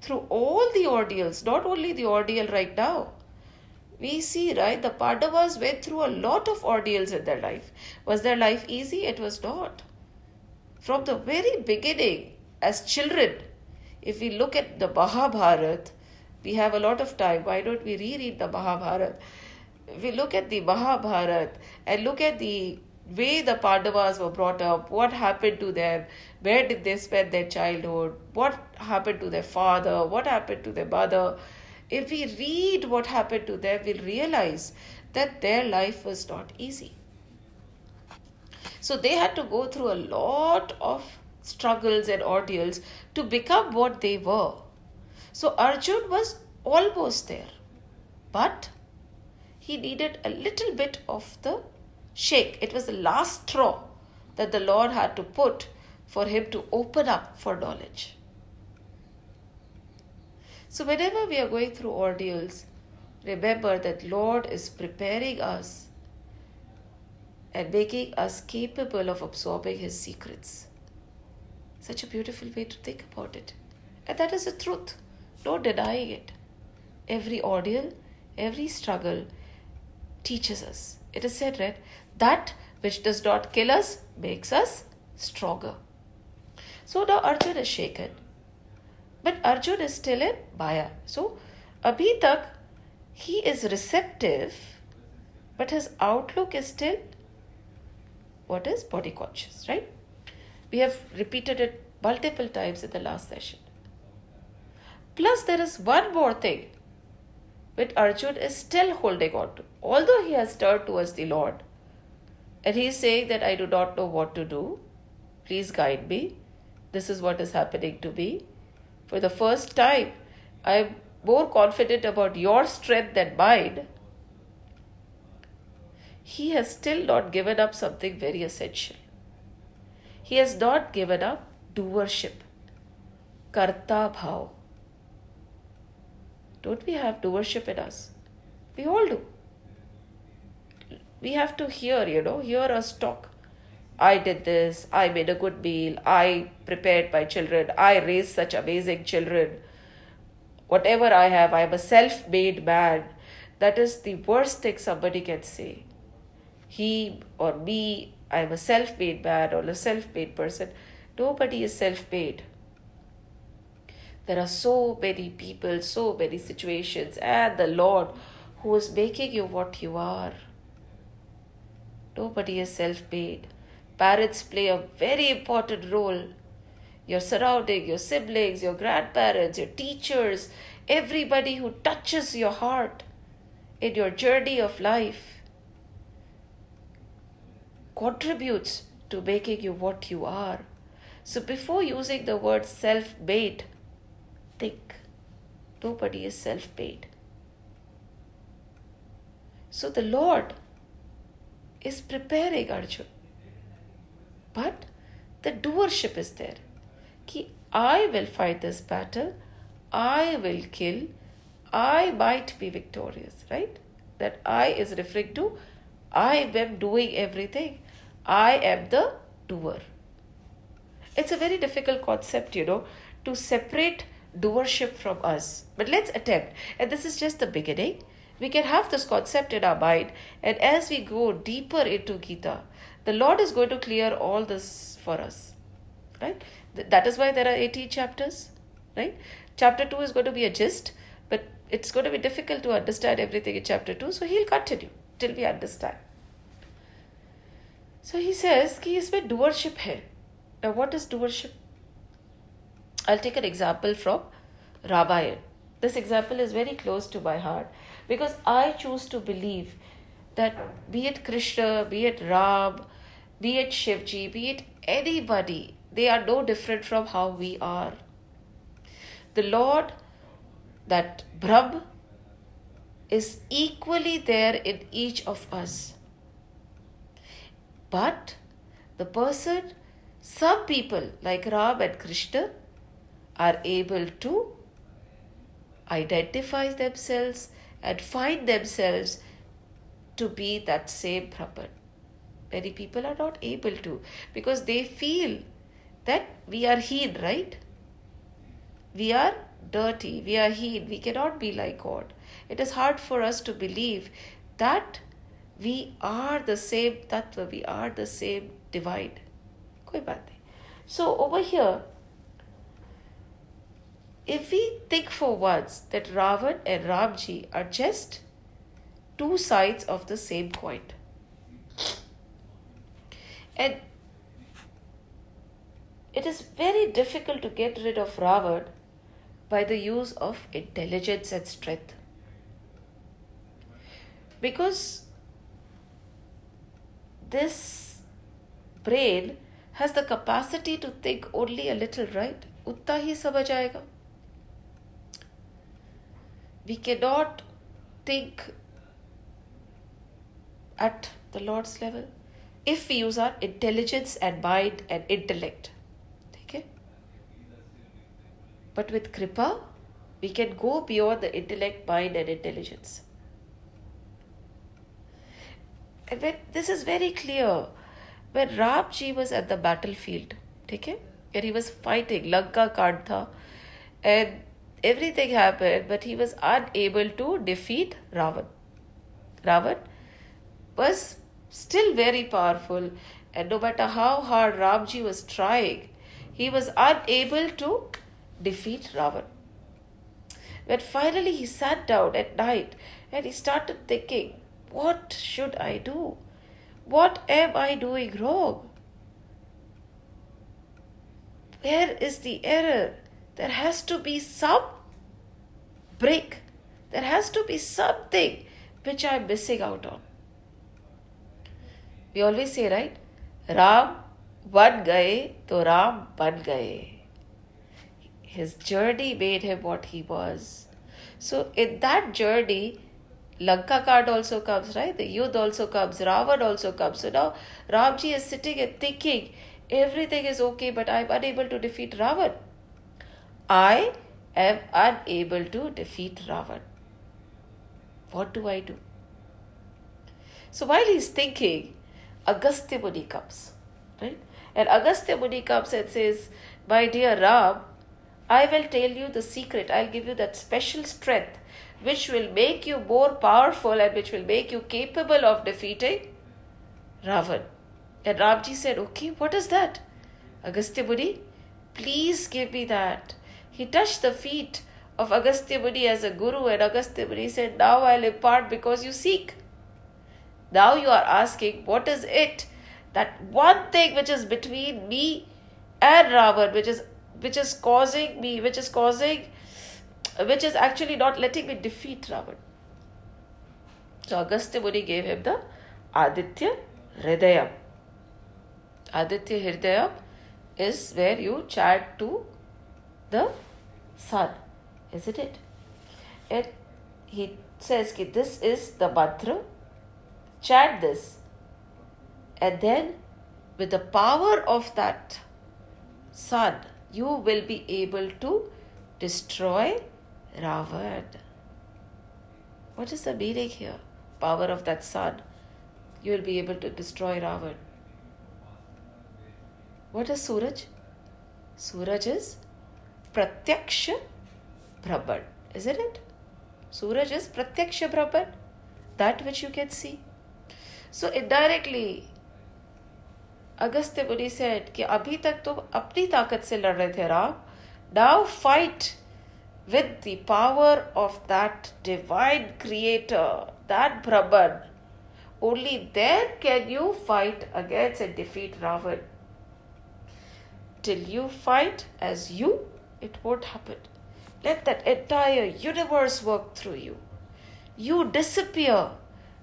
through all the ordeals, not only the ordeal right now. We see, right, the Pandavas went through a lot of ordeals in their life. Was their life easy? It was not. From the very beginning, as children, if we look at the Mahabharata, we have a lot of time. Why don't we reread the Mahabharata? We look at the Mahabharata and look at the way the Pandavas were brought up, what happened to them, where did they spend their childhood, what happened to their father, what happened to their mother. If we read what happened to them, we'll realize that their life was not easy. So they had to go through a lot of struggles and ordeals to become what they were. So Arjun was almost there, but he needed a little bit of the shake. It was the last straw that the Lord had to put for him to open up for knowledge. So whenever we are going through ordeals, remember that Lord is preparing us and making us capable of absorbing His secrets. Such a beautiful way to think about it. And that is the truth. No denying it. Every ordeal, every struggle teaches us. It is said, right, that which does not kill us makes us stronger. So now Arjun is shaken. But Arjun is still in Baya. So, abhi tak, he is receptive, but his outlook is still, what is body conscious, right? We have repeated it multiple times in the last session. Plus, there is one more thing which Arjun is still holding on to. Although he has turned towards the Lord, and he is saying that I do not know what to do. Please guide me. This is what is happening to me. For the first time, I am more confident about your strength than mine, he has still not given up something very essential. He has not given up doership, karta bhav. Don't we have doership in us? We all do. We have to hear us talk. I did this, I made a good meal, I prepared my children, I raised such amazing children. Whatever I have, I am a self-made man. That is the worst thing somebody can say. He or me, I am a self-made man or a self-made person. Nobody is self-made. There are so many people, so many situations, and the Lord who is making you what you are. Nobody is self-made. Parents play a very important role. Your surrounding, your siblings, your grandparents, your teachers, everybody who touches your heart in your journey of life contributes to making you what you are. So before using the word self-made, think. Nobody is self-made. So the Lord is preparing Arjuna. But the doership is there. Ki I will fight this battle, I will kill, I might be victorious, right? That I is referring to I am doing everything. I am the doer. It's a very difficult concept, to separate doership from us. But let's attempt. And this is just the beginning. We can have this concept in our mind. And as we go deeper into Gita, the Lord is going to clear all this for us, right? That is why there are 18 chapters, right? Chapter 2 is going to be a gist, but it's going to be difficult to understand everything in chapter 2. So he'll continue till we understand. So he says, ki isme doership hai. Now what is doership? I'll take an example from Ramayana. This example is very close to my heart because I choose to believe that be it Krishna, be it Ram, be it Shivji, be it anybody, they are no different from how we are. The Lord, that Brahm, is equally there in each of us. But some people like Ram and Krishna are able to identify themselves and find themselves to be that same Brahman. Many people are not able to because they feel that we are heen, right? We are dirty, we are heen, we cannot be like God. It is hard for us to believe that we are the same Tattva, we are the same divine. Koi baat nahi. So over here, if we think for once that Ravana and Ramji are just two sides of the same coin. And it is very difficult to get rid of Ravana by the use of intelligence and strength. Because this brain has the capacity to think only a little, right? Utna hi samajh aayega. We cannot think at the Lord's level if we use our intelligence and mind and intellect. Okay? But with Kripa, we can go beyond the intellect, mind and intelligence. And this is very clear. When Ramji was at the battlefield, okay? And he was fighting Lanka, Karta, and everything happened, but he was unable to defeat Ravana. Ravana was still very powerful, and no matter how hard Ramji was trying, he was unable to defeat Ravana. When finally he sat down at night and he started thinking, what should I do? What am I doing wrong? Where is the error? There has to be some break. There has to be something which I am missing out on. We always say, right? Ram ban gaye to Ram ban gaye. His journey made him what he was. So in that journey, Lanka card also comes, right? The youth also comes, Ravan also comes. So now Ramji is sitting and thinking, everything is okay, but I am unable to defeat Ravan. I am unable to defeat Ravan. What do I do? So while he's thinking, Agastya Muni comes, right? And Agastya Muni comes and says, my dear Ram, I will tell you the secret. I'll give you that special strength which will make you more powerful and which will make you capable of defeating Ravan. And Ramji said, okay, what is that? Agastya Muni, please give me that. He touched the feet of Agastya Muni as a guru, and Agastya Muni said, now I'll impart because you seek. Now you are asking, what is it? That one thing which is between me and Ravan, which is causing me, which is actually not letting me defeat Ravan. So Agastya Muni gave him the Aditya Hridayam. Aditya Hridayam is where you chant to the sun, isn't it? And he says, ki this is the mantra, chant this. And then with the power of that sun, you will be able to destroy Ravan. What is the meaning here? Power of that sun, you will be able to destroy Ravan. What is Suraj? Suraj is Pratyaksha Brahman, isn't it? Suraj is Pratyaksha Brahman, that which you can see. So indirectly, Agastya Muni said कि अभी तक तुम अपनी ताकत से लड़ रहे थे Ram, now fight with the power of that divine creator, that Brahman. Only then can you fight against and defeat Ravan. Till you fight as you, it won't happen. Let that entire universe work through you. You disappear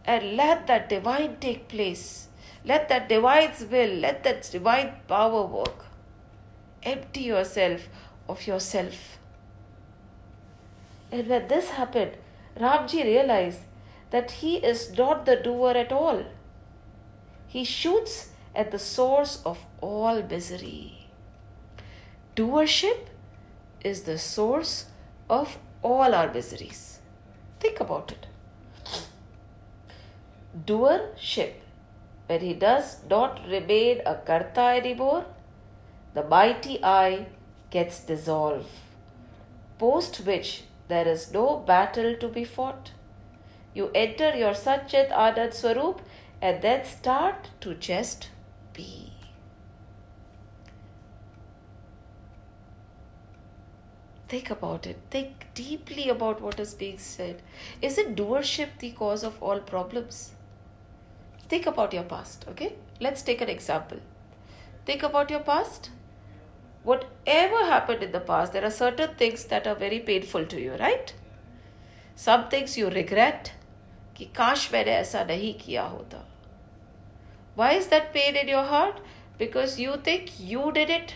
and let that divine take place. Let that divine's will, let that divine power work. Empty yourself of yourself. And when this happened, Ramji realized that he is not the doer at all. He shoots at the source of all misery. Doership is the source of all our miseries. Think about it. Doership. When he does not remain a Karta anymore, the mighty I gets dissolved, post which there is no battle to be fought. You enter your Satchit Anand Swaroop and then start to just be. Think about it. Think deeply about what is being said. Isn't doership the cause of all problems? Think about your past, okay? Let's take an example. Think about your past. Whatever happened in the past, there are certain things that are very painful to you, right? Some things you regret. Ki kaash maine aisa nahi kiya hota. Why is that pain in your heart? Because you think you did it.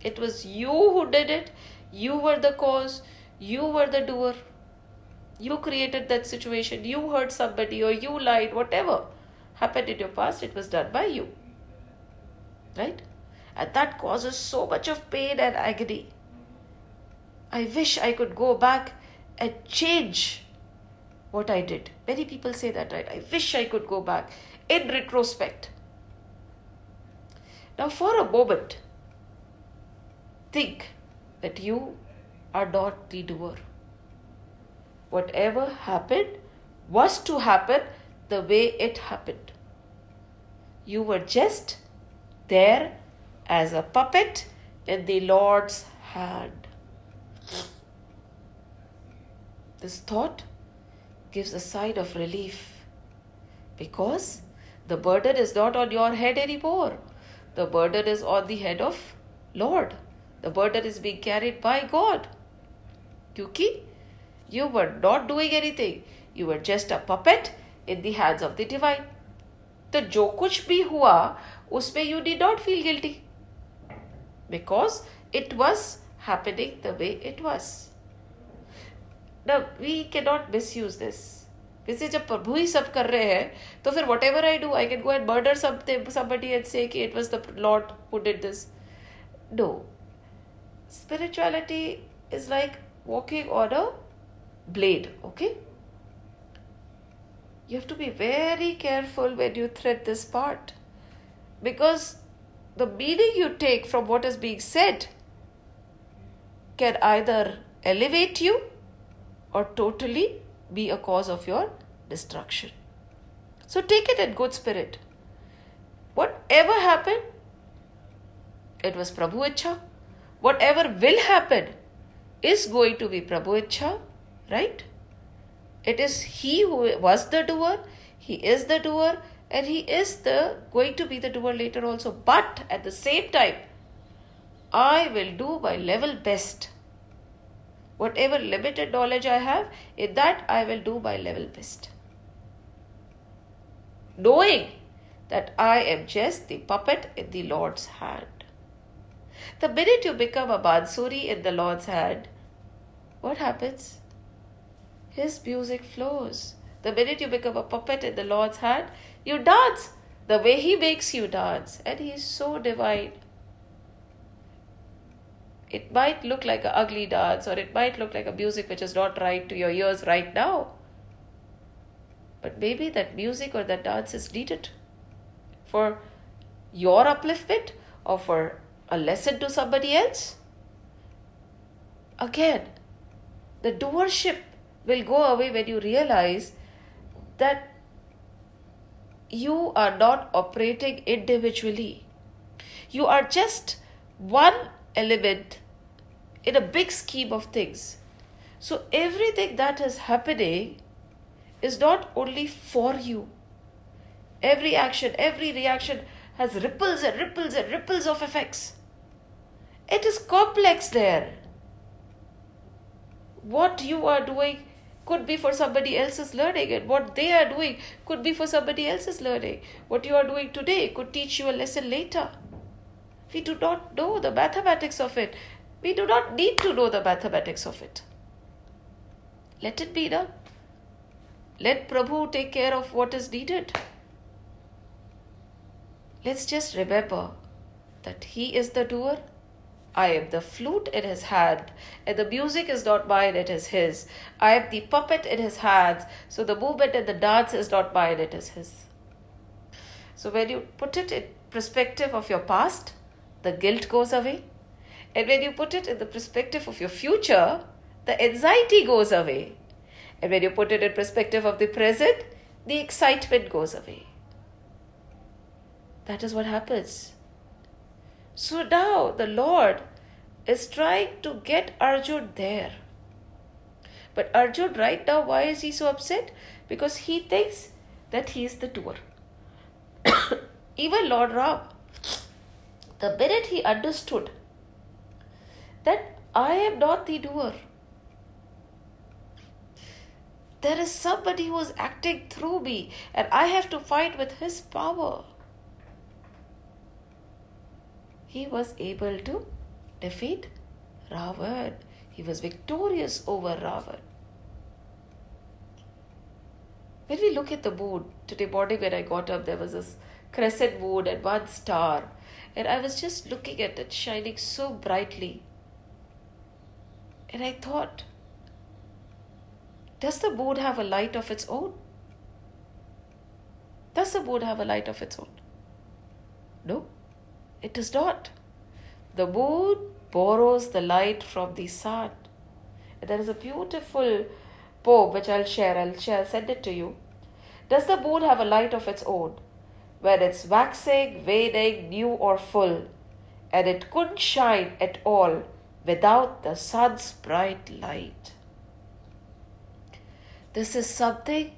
It was you who did it. You were the cause. You were the doer. You created that situation. You hurt somebody or you lied. Whatever happened in your past, it was done by you, right? And that causes so much of pain and agony. I wish I could go back and change what I did. Many people say that, right? I wish I could go back in retrospect. Now for a moment, think that you are not the doer. Whatever happened was to happen the way it happened. You were just there as a puppet in the Lord's hand. This thought gives a sigh of relief because the burden is not on your head anymore. The burden is on the head of Lord. The burden is being carried by God. Kyunki you were not doing anything. You were just a puppet in the hands of the divine. So, jo kuch bhi hua, usme you did not feel guilty. Because it was happening the way it was. we cannot misuse this. Because जब प्रभु ही सब कर रहे हैं, तो फिर whatever I do, I can go and murder somebody and say it was the Lord who did this. No. Spirituality is like walking on a blade, okay? You have to be very careful when you thread this part, because the meaning you take from what is being said can either elevate you or totally be a cause of your destruction. So take it in good spirit. Whatever happened, it was Prabhu Ichha. Whatever will happen is going to be Prabhu Ichha, right? It is he who was the doer, he is the doer, and he is going to be the doer later also. But at the same time, I will do my level best. Whatever limited knowledge I have, in that I will do my level best. Knowing that I am just the puppet in the Lord's hand. The minute you become a Bansuri in the Lord's hand, what happens? His music flows. The minute you become a puppet in the Lord's hand, you dance the way He makes you dance. And He is so divine. It might look like an ugly dance, or it might look like a music which is not right to your ears right now. But maybe that music or that dance is needed for your upliftment or for a lesson to somebody else. Again, the doership will go away when you realize that you are not operating individually. You are just one element in a big scheme of things. So everything that is happening is not only for you. Every action, every reaction has ripples and ripples and ripples of effects. It is complex there. What you are doing could be for somebody else's learning, and what they are doing could be for somebody else's learning. What you are doing today could teach you a lesson later. We do not know the mathematics of it. We do not need to know the mathematics of it. Let it be done. Let Prabhu take care of what is needed. Let's just remember that He is the doer. I am the flute in His hand, and the music is not mine, it is His. I am the puppet in His hands, so the movement and the dance is not mine, it is His. So when you put it in perspective of your past, the guilt goes away. And when you put it in the perspective of your future, the anxiety goes away. And when you put it in perspective of the present, the excitement goes away. That is what happens. So now the Lord is trying to get Arjun there. But Arjun right now, why is he so upset? Because he thinks that he is the doer. Even Lord Ram, the minute he understood that I am not the doer, there is somebody who is acting through me and I have to fight with his power, he was able to defeat Ravan. He was victorious over Ravan. When we look at the moon, today morning when I got up, there was this crescent moon and one star. And I was just looking at it shining so brightly. And I thought, does the moon have a light of its own? Does the moon have a light of its own? No, it does not. The moon borrows the light from the sun. And there is a beautiful poem which I'll share, send it to you. Does the moon have a light of its own? When it's waxing, waning, new or full, and it couldn't shine at all without the sun's bright light. This is something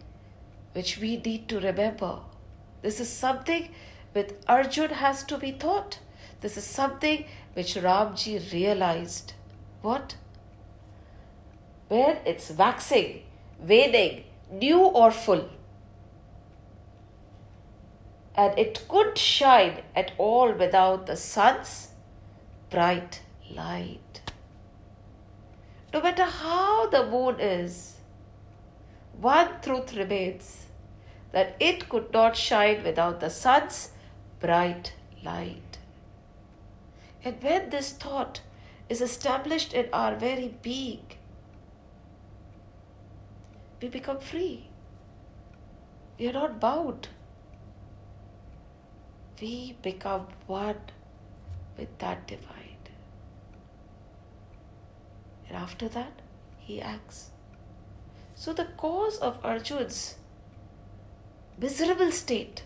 which we need to remember. This is something which Arjun has to be taught. This is something which Ramji realized. What? When it's waxing, waning, new or full, and it could shine at all without the sun's bright light. No matter how the moon is, one truth remains, that it could not shine without the sun's bright light. And when this thought is established in our very being, we become free. We are not bound. We become one with that divine. And after that, he acts. So the cause of Arjun's miserable state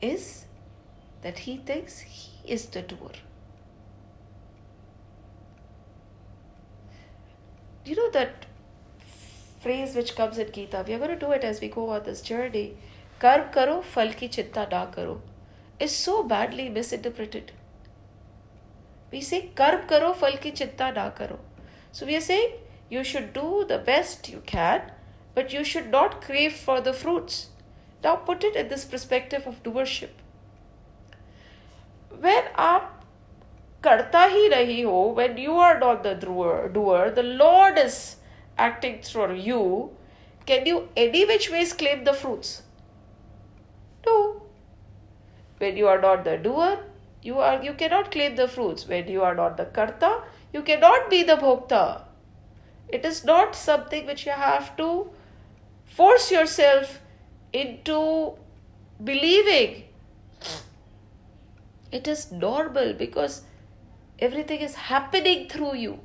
is that he thinks he is the doer. You know that phrase which comes in Gita, we are going to do it as we go on this journey, karm karo, phal ki chinta na karo, is so badly misinterpreted. We say karm karo, phal ki chinta na karo. So we are saying you should do the best you can, but you should not crave for the fruits. Now put it in this perspective of doership. When aap karta hi nahi ho, when you are not the doer, the Lord is acting through you, can you any which ways claim the fruits? No. When you are not the doer, you cannot claim the fruits. When you are not the karta, you cannot be the bhokta. It is not something which you have to force yourself into believing. It is normal because everything is happening through you.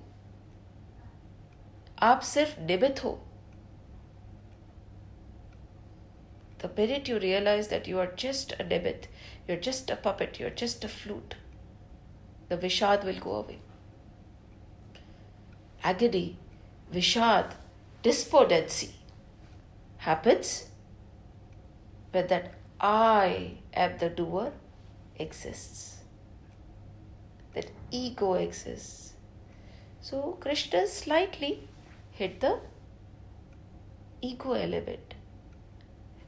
आप सिर्फ निमित्त हो. The minute you realize that you are just a nimitth, you're just a puppet, you're just a flute, the Vishad will go away. Agony, Vishad, despondency happens when that I am the doer exists. That ego exists. So Krishna slightly hit the ego element.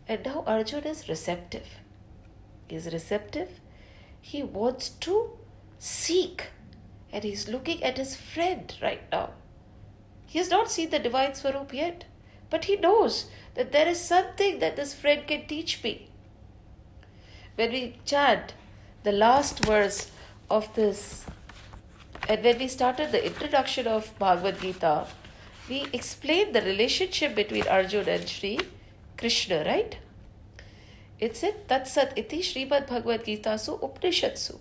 And now Arjuna is receptive. He is receptive. He wants to seek. And he is looking at his friend right now. He has not seen the divine Swarup yet. But he knows that there is something that this friend can teach me. When we chant the last verse of this, and when we started the introduction of Bhagavad Gita, we explained the relationship between Arjuna and Sri Krishna, right? It said, Tatsat iti Srimad Bhagavad Gita su Upanishatsu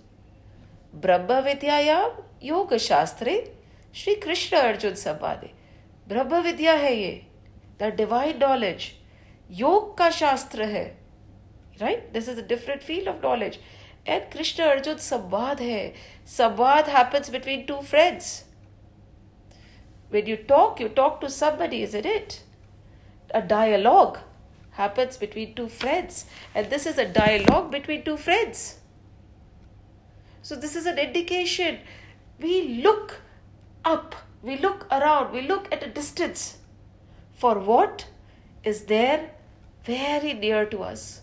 Brahma Vidyayam Yoga Shastre Sri Krishna Arjun Sambade. Brahma Vidya hai ye, the divine knowledge. Yoga Shastra hai, right? This is a different field of knowledge. And Krishna Arjun Sambad hai. Sambad happens between two friends. When you talk to somebody, isn't it? A dialogue happens between two friends. And this is a dialogue between two friends. So this is an indication. We look up, we look around, we look at a distance for what is there very near to us.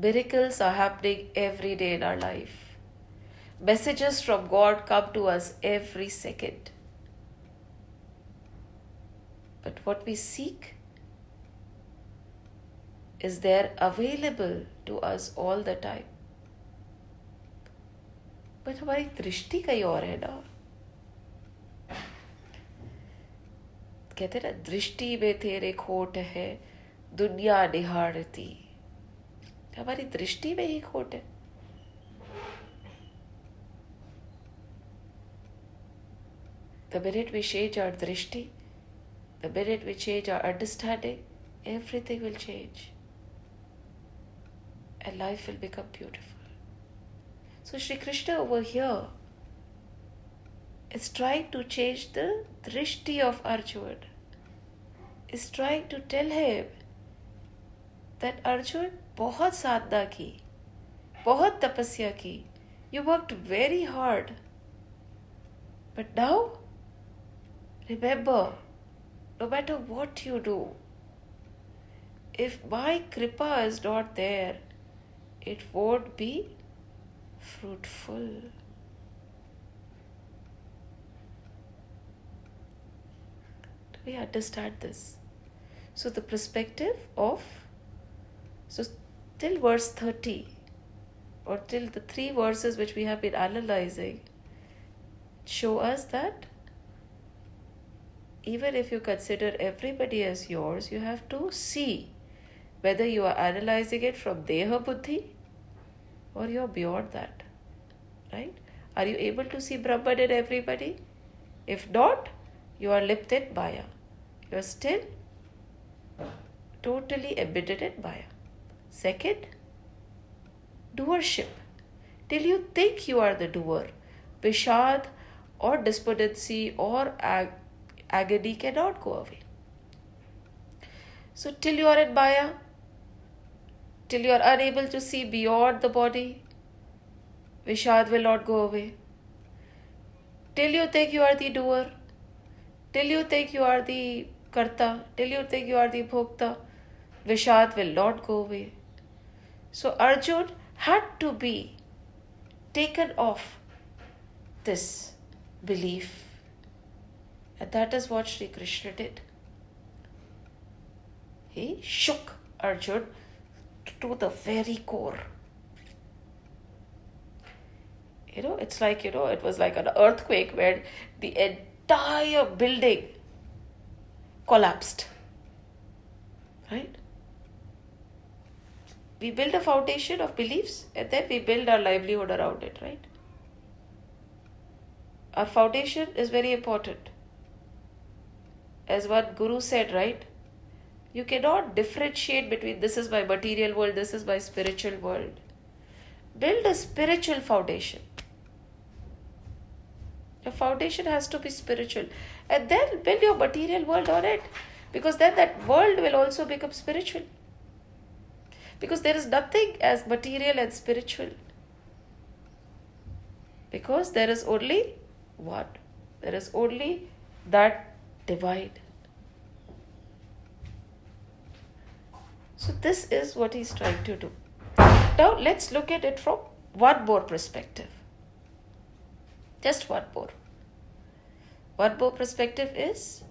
Miracles are happening every day in our life. Messages from God come to us every second. But what we seek is there available to us all the time. But हमारी दृष्टि कहीं और है ना. कहते ना, दृष्टि में तेरे खोट है दुनिया निहारती. हमारी दृष्टि में ही खोट है. The minute we change our drishti, the minute we change our understanding, everything will change. And life will become beautiful. So Sri Krishna over here is trying to change the drishti of Arjuna. Is trying to tell him that Arjuna, बहुत साधना की, बहुत तपस्या की, you worked very hard. But now, remember, no matter what you do, if my Kripa is not there, it won't be fruitful. we had to start this. So the perspective of, so till verse 30 or till the three verses which we have been analyzing show us that even if you consider everybody as yours, you have to see whether you are analyzing it from Deha Buddhi or you are beyond that, right? Are you able to see Brahman in everybody? If not, you are lipped in Baya. You are still totally embedded in Baya. Second, doership. Till you think you are the doer, Vishad or despondency or agony cannot go away. So till you are in Baya, till you are unable to see beyond the body, Vishad will not go away. Till you think you are the doer, till you think you are the Karta, till you think you are the Bhokta, Vishad will not go away. So Arjun had to be taken off this belief. And that is what Sri Krishna did. He shook Arjun to the very core. You know, it's like, you know, it was like an earthquake where the entire building collapsed, right? We build a foundation of beliefs and then we build our livelihood around it, right? Our foundation is very important. As what Guru said, right? You cannot differentiate between this is my material world, this is my spiritual world. Build a spiritual foundation. Your foundation has to be spiritual. And then build your material world on it. Because then that world will also become spiritual. Because there is nothing as material and spiritual. Because there is only one. There is only that divine. So this is what he's trying to do. Now let's look at it from one more perspective. Just one more. One more perspective is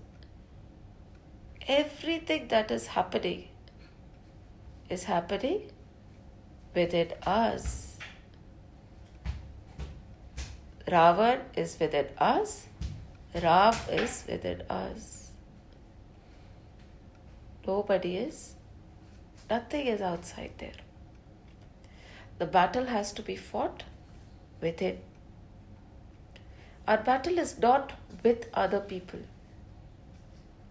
everything that is happening within us. Ravan is within us. Ram is within us. Nobody is. Nothing is outside there. The battle has to be fought within. Our battle is not with other people.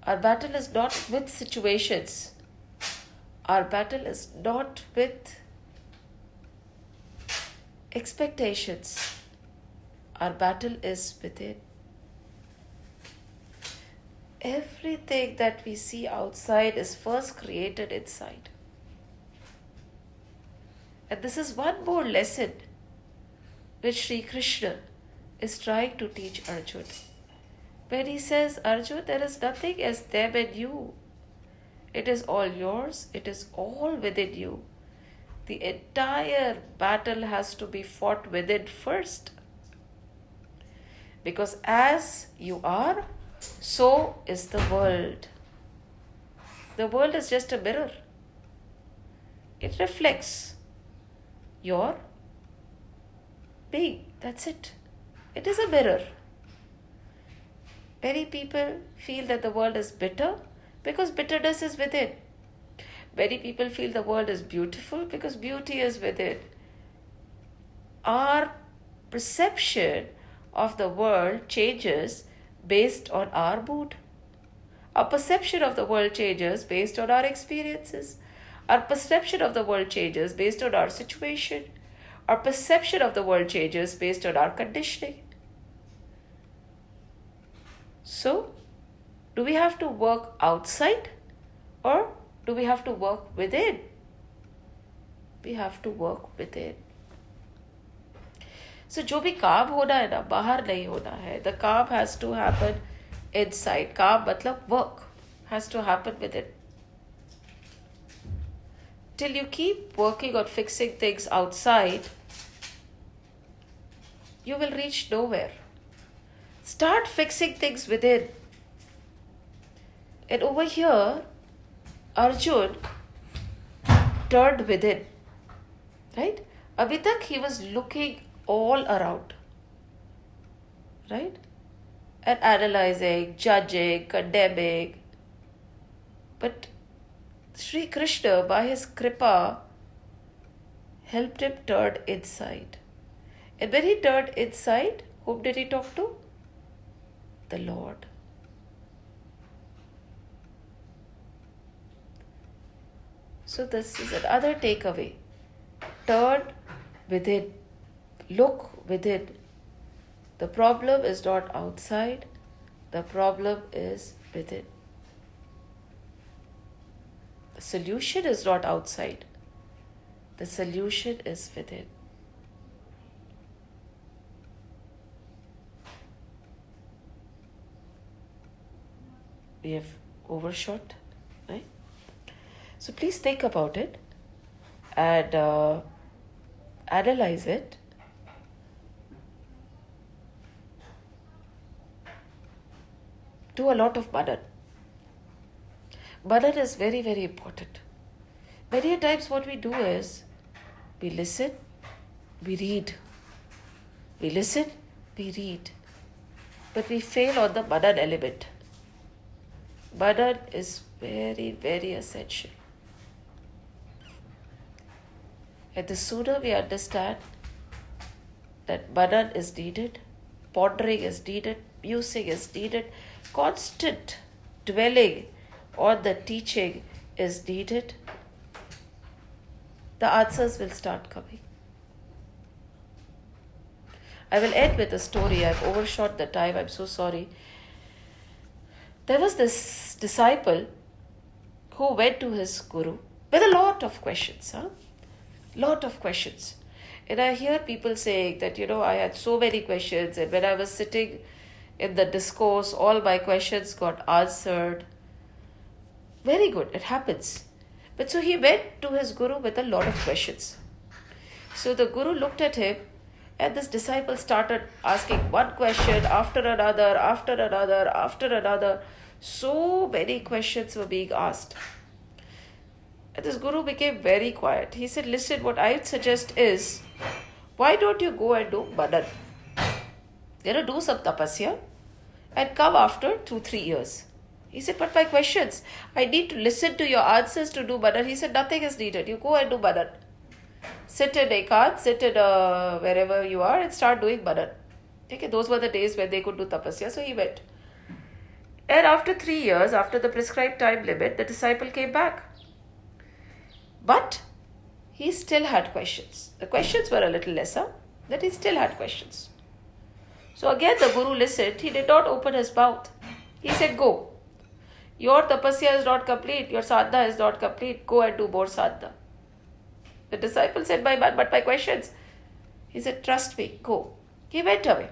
Our battle is not with situations. Our battle is not with expectations. Our battle is within. Everything that we see outside is first created inside. And this is one more lesson which Sri Krishna is trying to teach Arjun. When he says, Arjun, there is nothing as them and you. It is all yours. It is all within you. The entire battle has to be fought within first. Because as you are, so is the world. The world is just a mirror. It reflects your being. That's it. It is a mirror. Many people feel that the world is bitter because bitterness is within. Many people feel the world is beautiful because beauty is within. Our perception of the world changes based on our mood. Our perception of the world changes based on our experiences. Our perception of the world changes based on our situation. Our perception of the world changes based on our conditioning. So, do we have to work outside or do we have to work within? We have to work within. So, जो भी काम होना है ना, बाहर नहीं होना है. The काम has to happen inside. काम मतलब work has to happen within. Till you keep working on fixing things outside, you will reach nowhere. Start fixing things within. And over here, Arjun turned within, right? Abhi tak he was looking all around, right? And analyzing, judging, condemning. But Sri Krishna, by his Kripa, helped him turn inside. And when he turned inside, whom did he talk to? The Lord. So this is another takeaway. Turn within. Look within. The problem is not outside. The problem is within. The solution is not outside. The solution is within. We have overshot, right? So please think about it and analyze it. Do a lot of Manan. Manan is very, very important. Many times what we do is, we listen, we read. We listen, we read. But we fail on the Manan element. Manan is very, very essential. And the sooner we understand that Manan is needed, pondering is needed, musing is needed, constant dwelling on the teaching is needed, the answers will start coming. I will end with a story. I've overshot the time. I'm so sorry. There was this disciple who went to his guru with a lot of questions. Lot of questions. And I hear people saying that, you know, I had so many questions, and when I was sitting in the discourse, all my questions got answered. Very good, it happens. But so he went to his guru with a lot of questions. So the guru looked at him, and this disciple started asking one question after another, after another, after another. So many questions were being asked. And this guru became very quiet. He said, listen, what I would suggest is, why don't you go and do Banan? You know, do some Tapasya and come after 2-3 years. He said, but my questions, I need to listen to your answers to do Banan. He said, nothing is needed. You go and do Banan. Sit in Ekant, sit in wherever you are and start doing Banan. Okay, those were the days when they could do Tapasya, so he went. And after 3 years, after the prescribed time limit, the disciple came back. But he still had questions. The questions were a little lesser, but he still had questions. So again the guru listened. He did not open his mouth. He said, go. Your tapasya is not complete. Your sadhana is not complete. Go and do more sadhana. The disciple said, my man, but my questions. He said, trust me, go. He went away.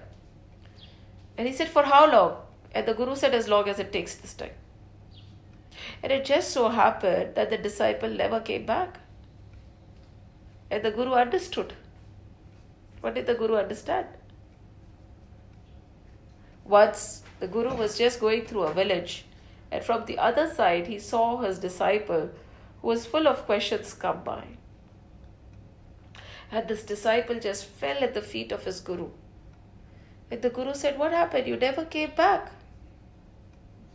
And he said, for how long? And the guru said, as long as it takes this time. And it just so happened that the disciple never came back. And the guru understood. What did the guru understand? Once the guru was just going through a village, and from the other side he saw his disciple who was full of questions come by. And this disciple just fell at the feet of his guru. And the guru said, what happened? You never came back.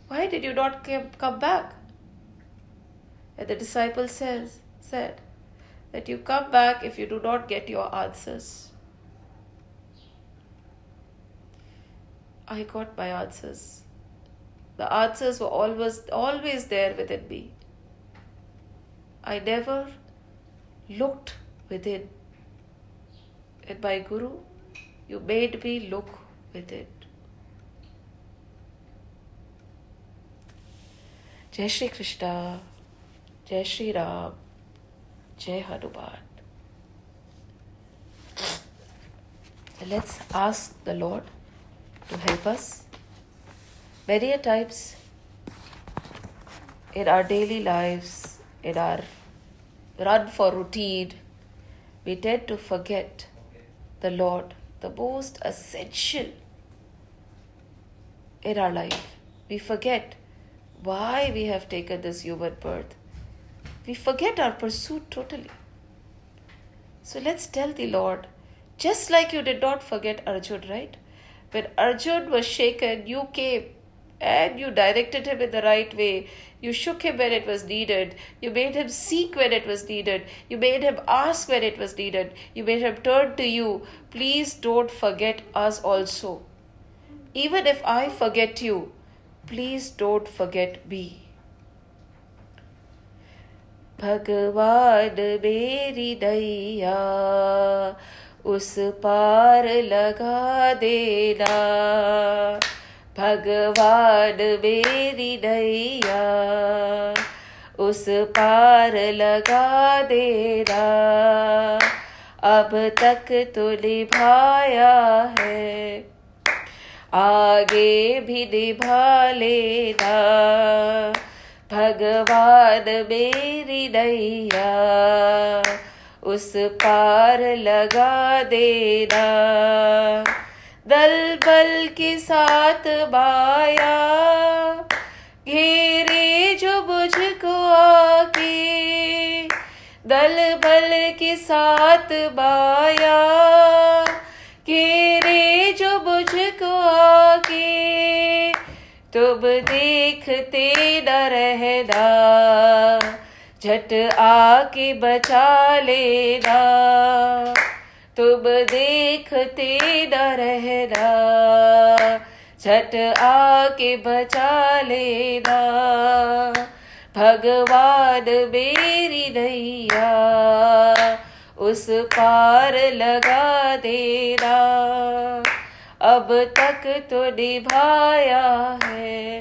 Why did you not come back? And the disciple said that you come back if you do not get your answers. I got my answers. The answers were always there within me. I never looked within. And my Guru, you made me look within. Jai Shri Krishna, Jai Shri Ram, Jai Hanuman. Let's ask the Lord to help us. Many a times in our daily lives, in our run for routine, we tend to forget the Lord, the most essential in our life. We forget why we have taken this human birth. We forget our pursuit totally. So let's tell the Lord, just like you did not forget Arjun, right? When Arjun was shaken, you came and you directed him in the right way. You shook him when it was needed. You made him seek when it was needed. You made him ask when it was needed. You made him turn to you. Please don't forget us also. Even if I forget you, please don't forget me. Bhagwan meri Naiiya, us paar laga dena. Bhagwan meri Naiiya, us paar laga dena. Ab tak to nibhaya hai, aage bhi nibha lena. भगवान मेरी नैया उस पार लगा देना. दल बल के साथ माया घेरे जो मुझको आके, दल बल के साथ माया घेरे जो मुझको आके. तुम देखते न रहना, झट आके बचा लेना. तुम देखते न रहना, झट आके बचा लेना. भगवान मेरी नैया उस पार लगा देना. अब तक तो निभाया है,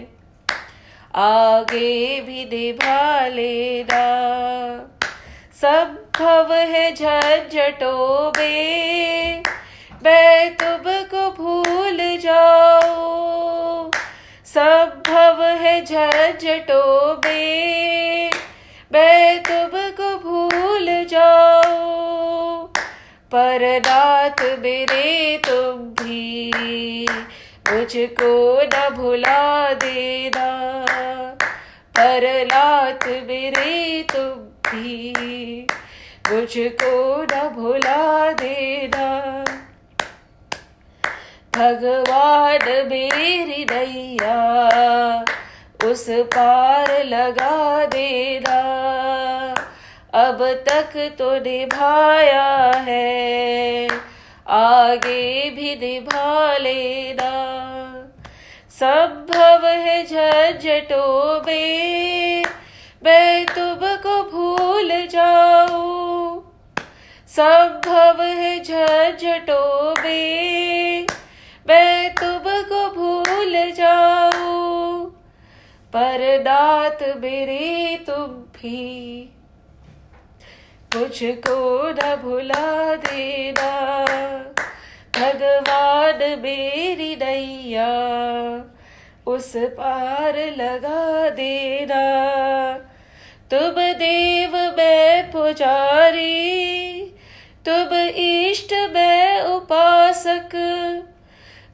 आगे भी निभा लेना. संभव है झंझटों में मैं तुमको भूल जाऊं. संभव है झंझटों में मैं तुमको भूल जाऊं. पर नाथ मेरे तुम भी मुझको न भुला देना. पर नाथ मेरे तुम भी मुझको न भुला देना. भगवान मेरी नैया उस पार लगा देना. अब तक तो निभाया है, आगे भी निभा लेना. संभव है झंझटों में मैं तुमको भूल जाऊं. संभव है झंझटों में मैं तुमको भूल जाऊं. पर नाथ मेरे तुम भी मुझको न भुला देना. भगवान मेरी नैया उस पार लगा देना. तुम देव मैं पुजारी, तुम इष्ट मैं उपासक.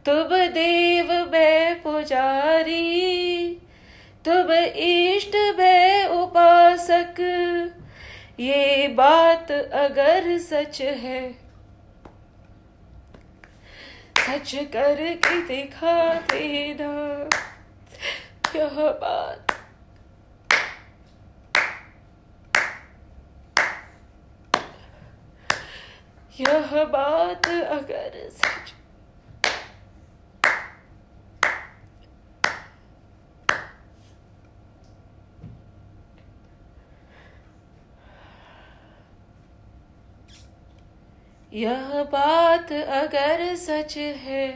तुम देव मैं पुजारी, तुम इष्ट मैं उपासक. ये बात अगर सच है, सच करके दिखा देना. यह बात अगर सच, यह बात अगर सच है,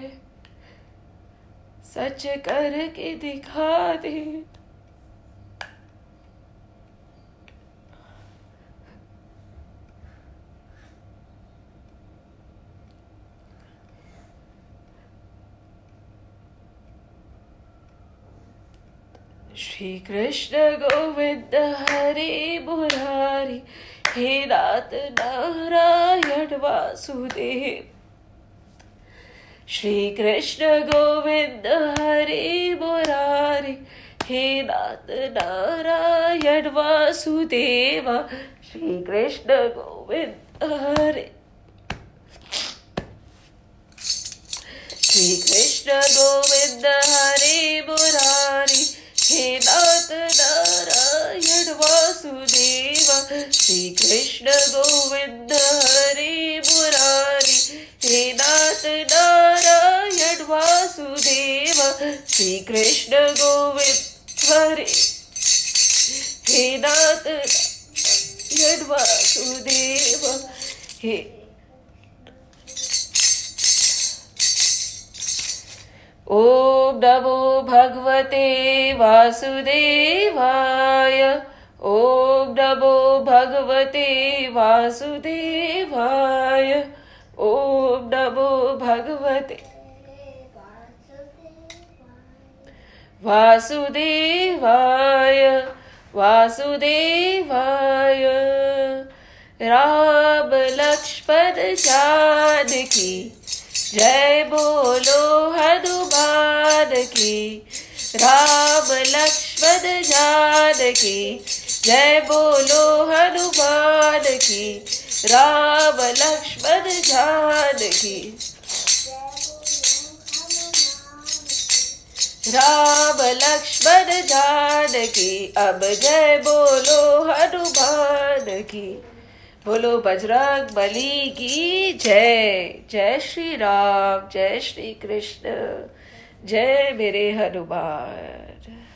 सच करके दिखा दे. श्री कृष्ण गोविंद हरे मुरारी, हे नाथ नारायण वासुदेव. श्री कृष्ण गोविंद हरे Murari, He Nath Nara Yadava Vasudeva Shri Krishna Govind Hare Shri Krishna Govind Hare Murari He Nath Nara Yadava Vasudeva Shri Krishna Govind Hare Murari He Nath Nara Yadava Vasudeva Shri Krishna Govind Hare He Nath Nara Vasudeva Om Namo Bhagavate Vasudevaya Om Namo Bhagavate Vasudevaya Om Namo Bhagavate Vasudevaya, Vasudevaya, Ram Lakshman Janaki, Jai Bolo Hanuman ki. Ram Lakshman Janaki, Jai Bolo Hanuman ki. Ram Lakshman Janaki. Ram Lakshman Janaki अब जय बोलो हनुमान की बोलो बजरंग बली की जय जय श्री राम जय श्री कृष्ण जय मेरे हनुमान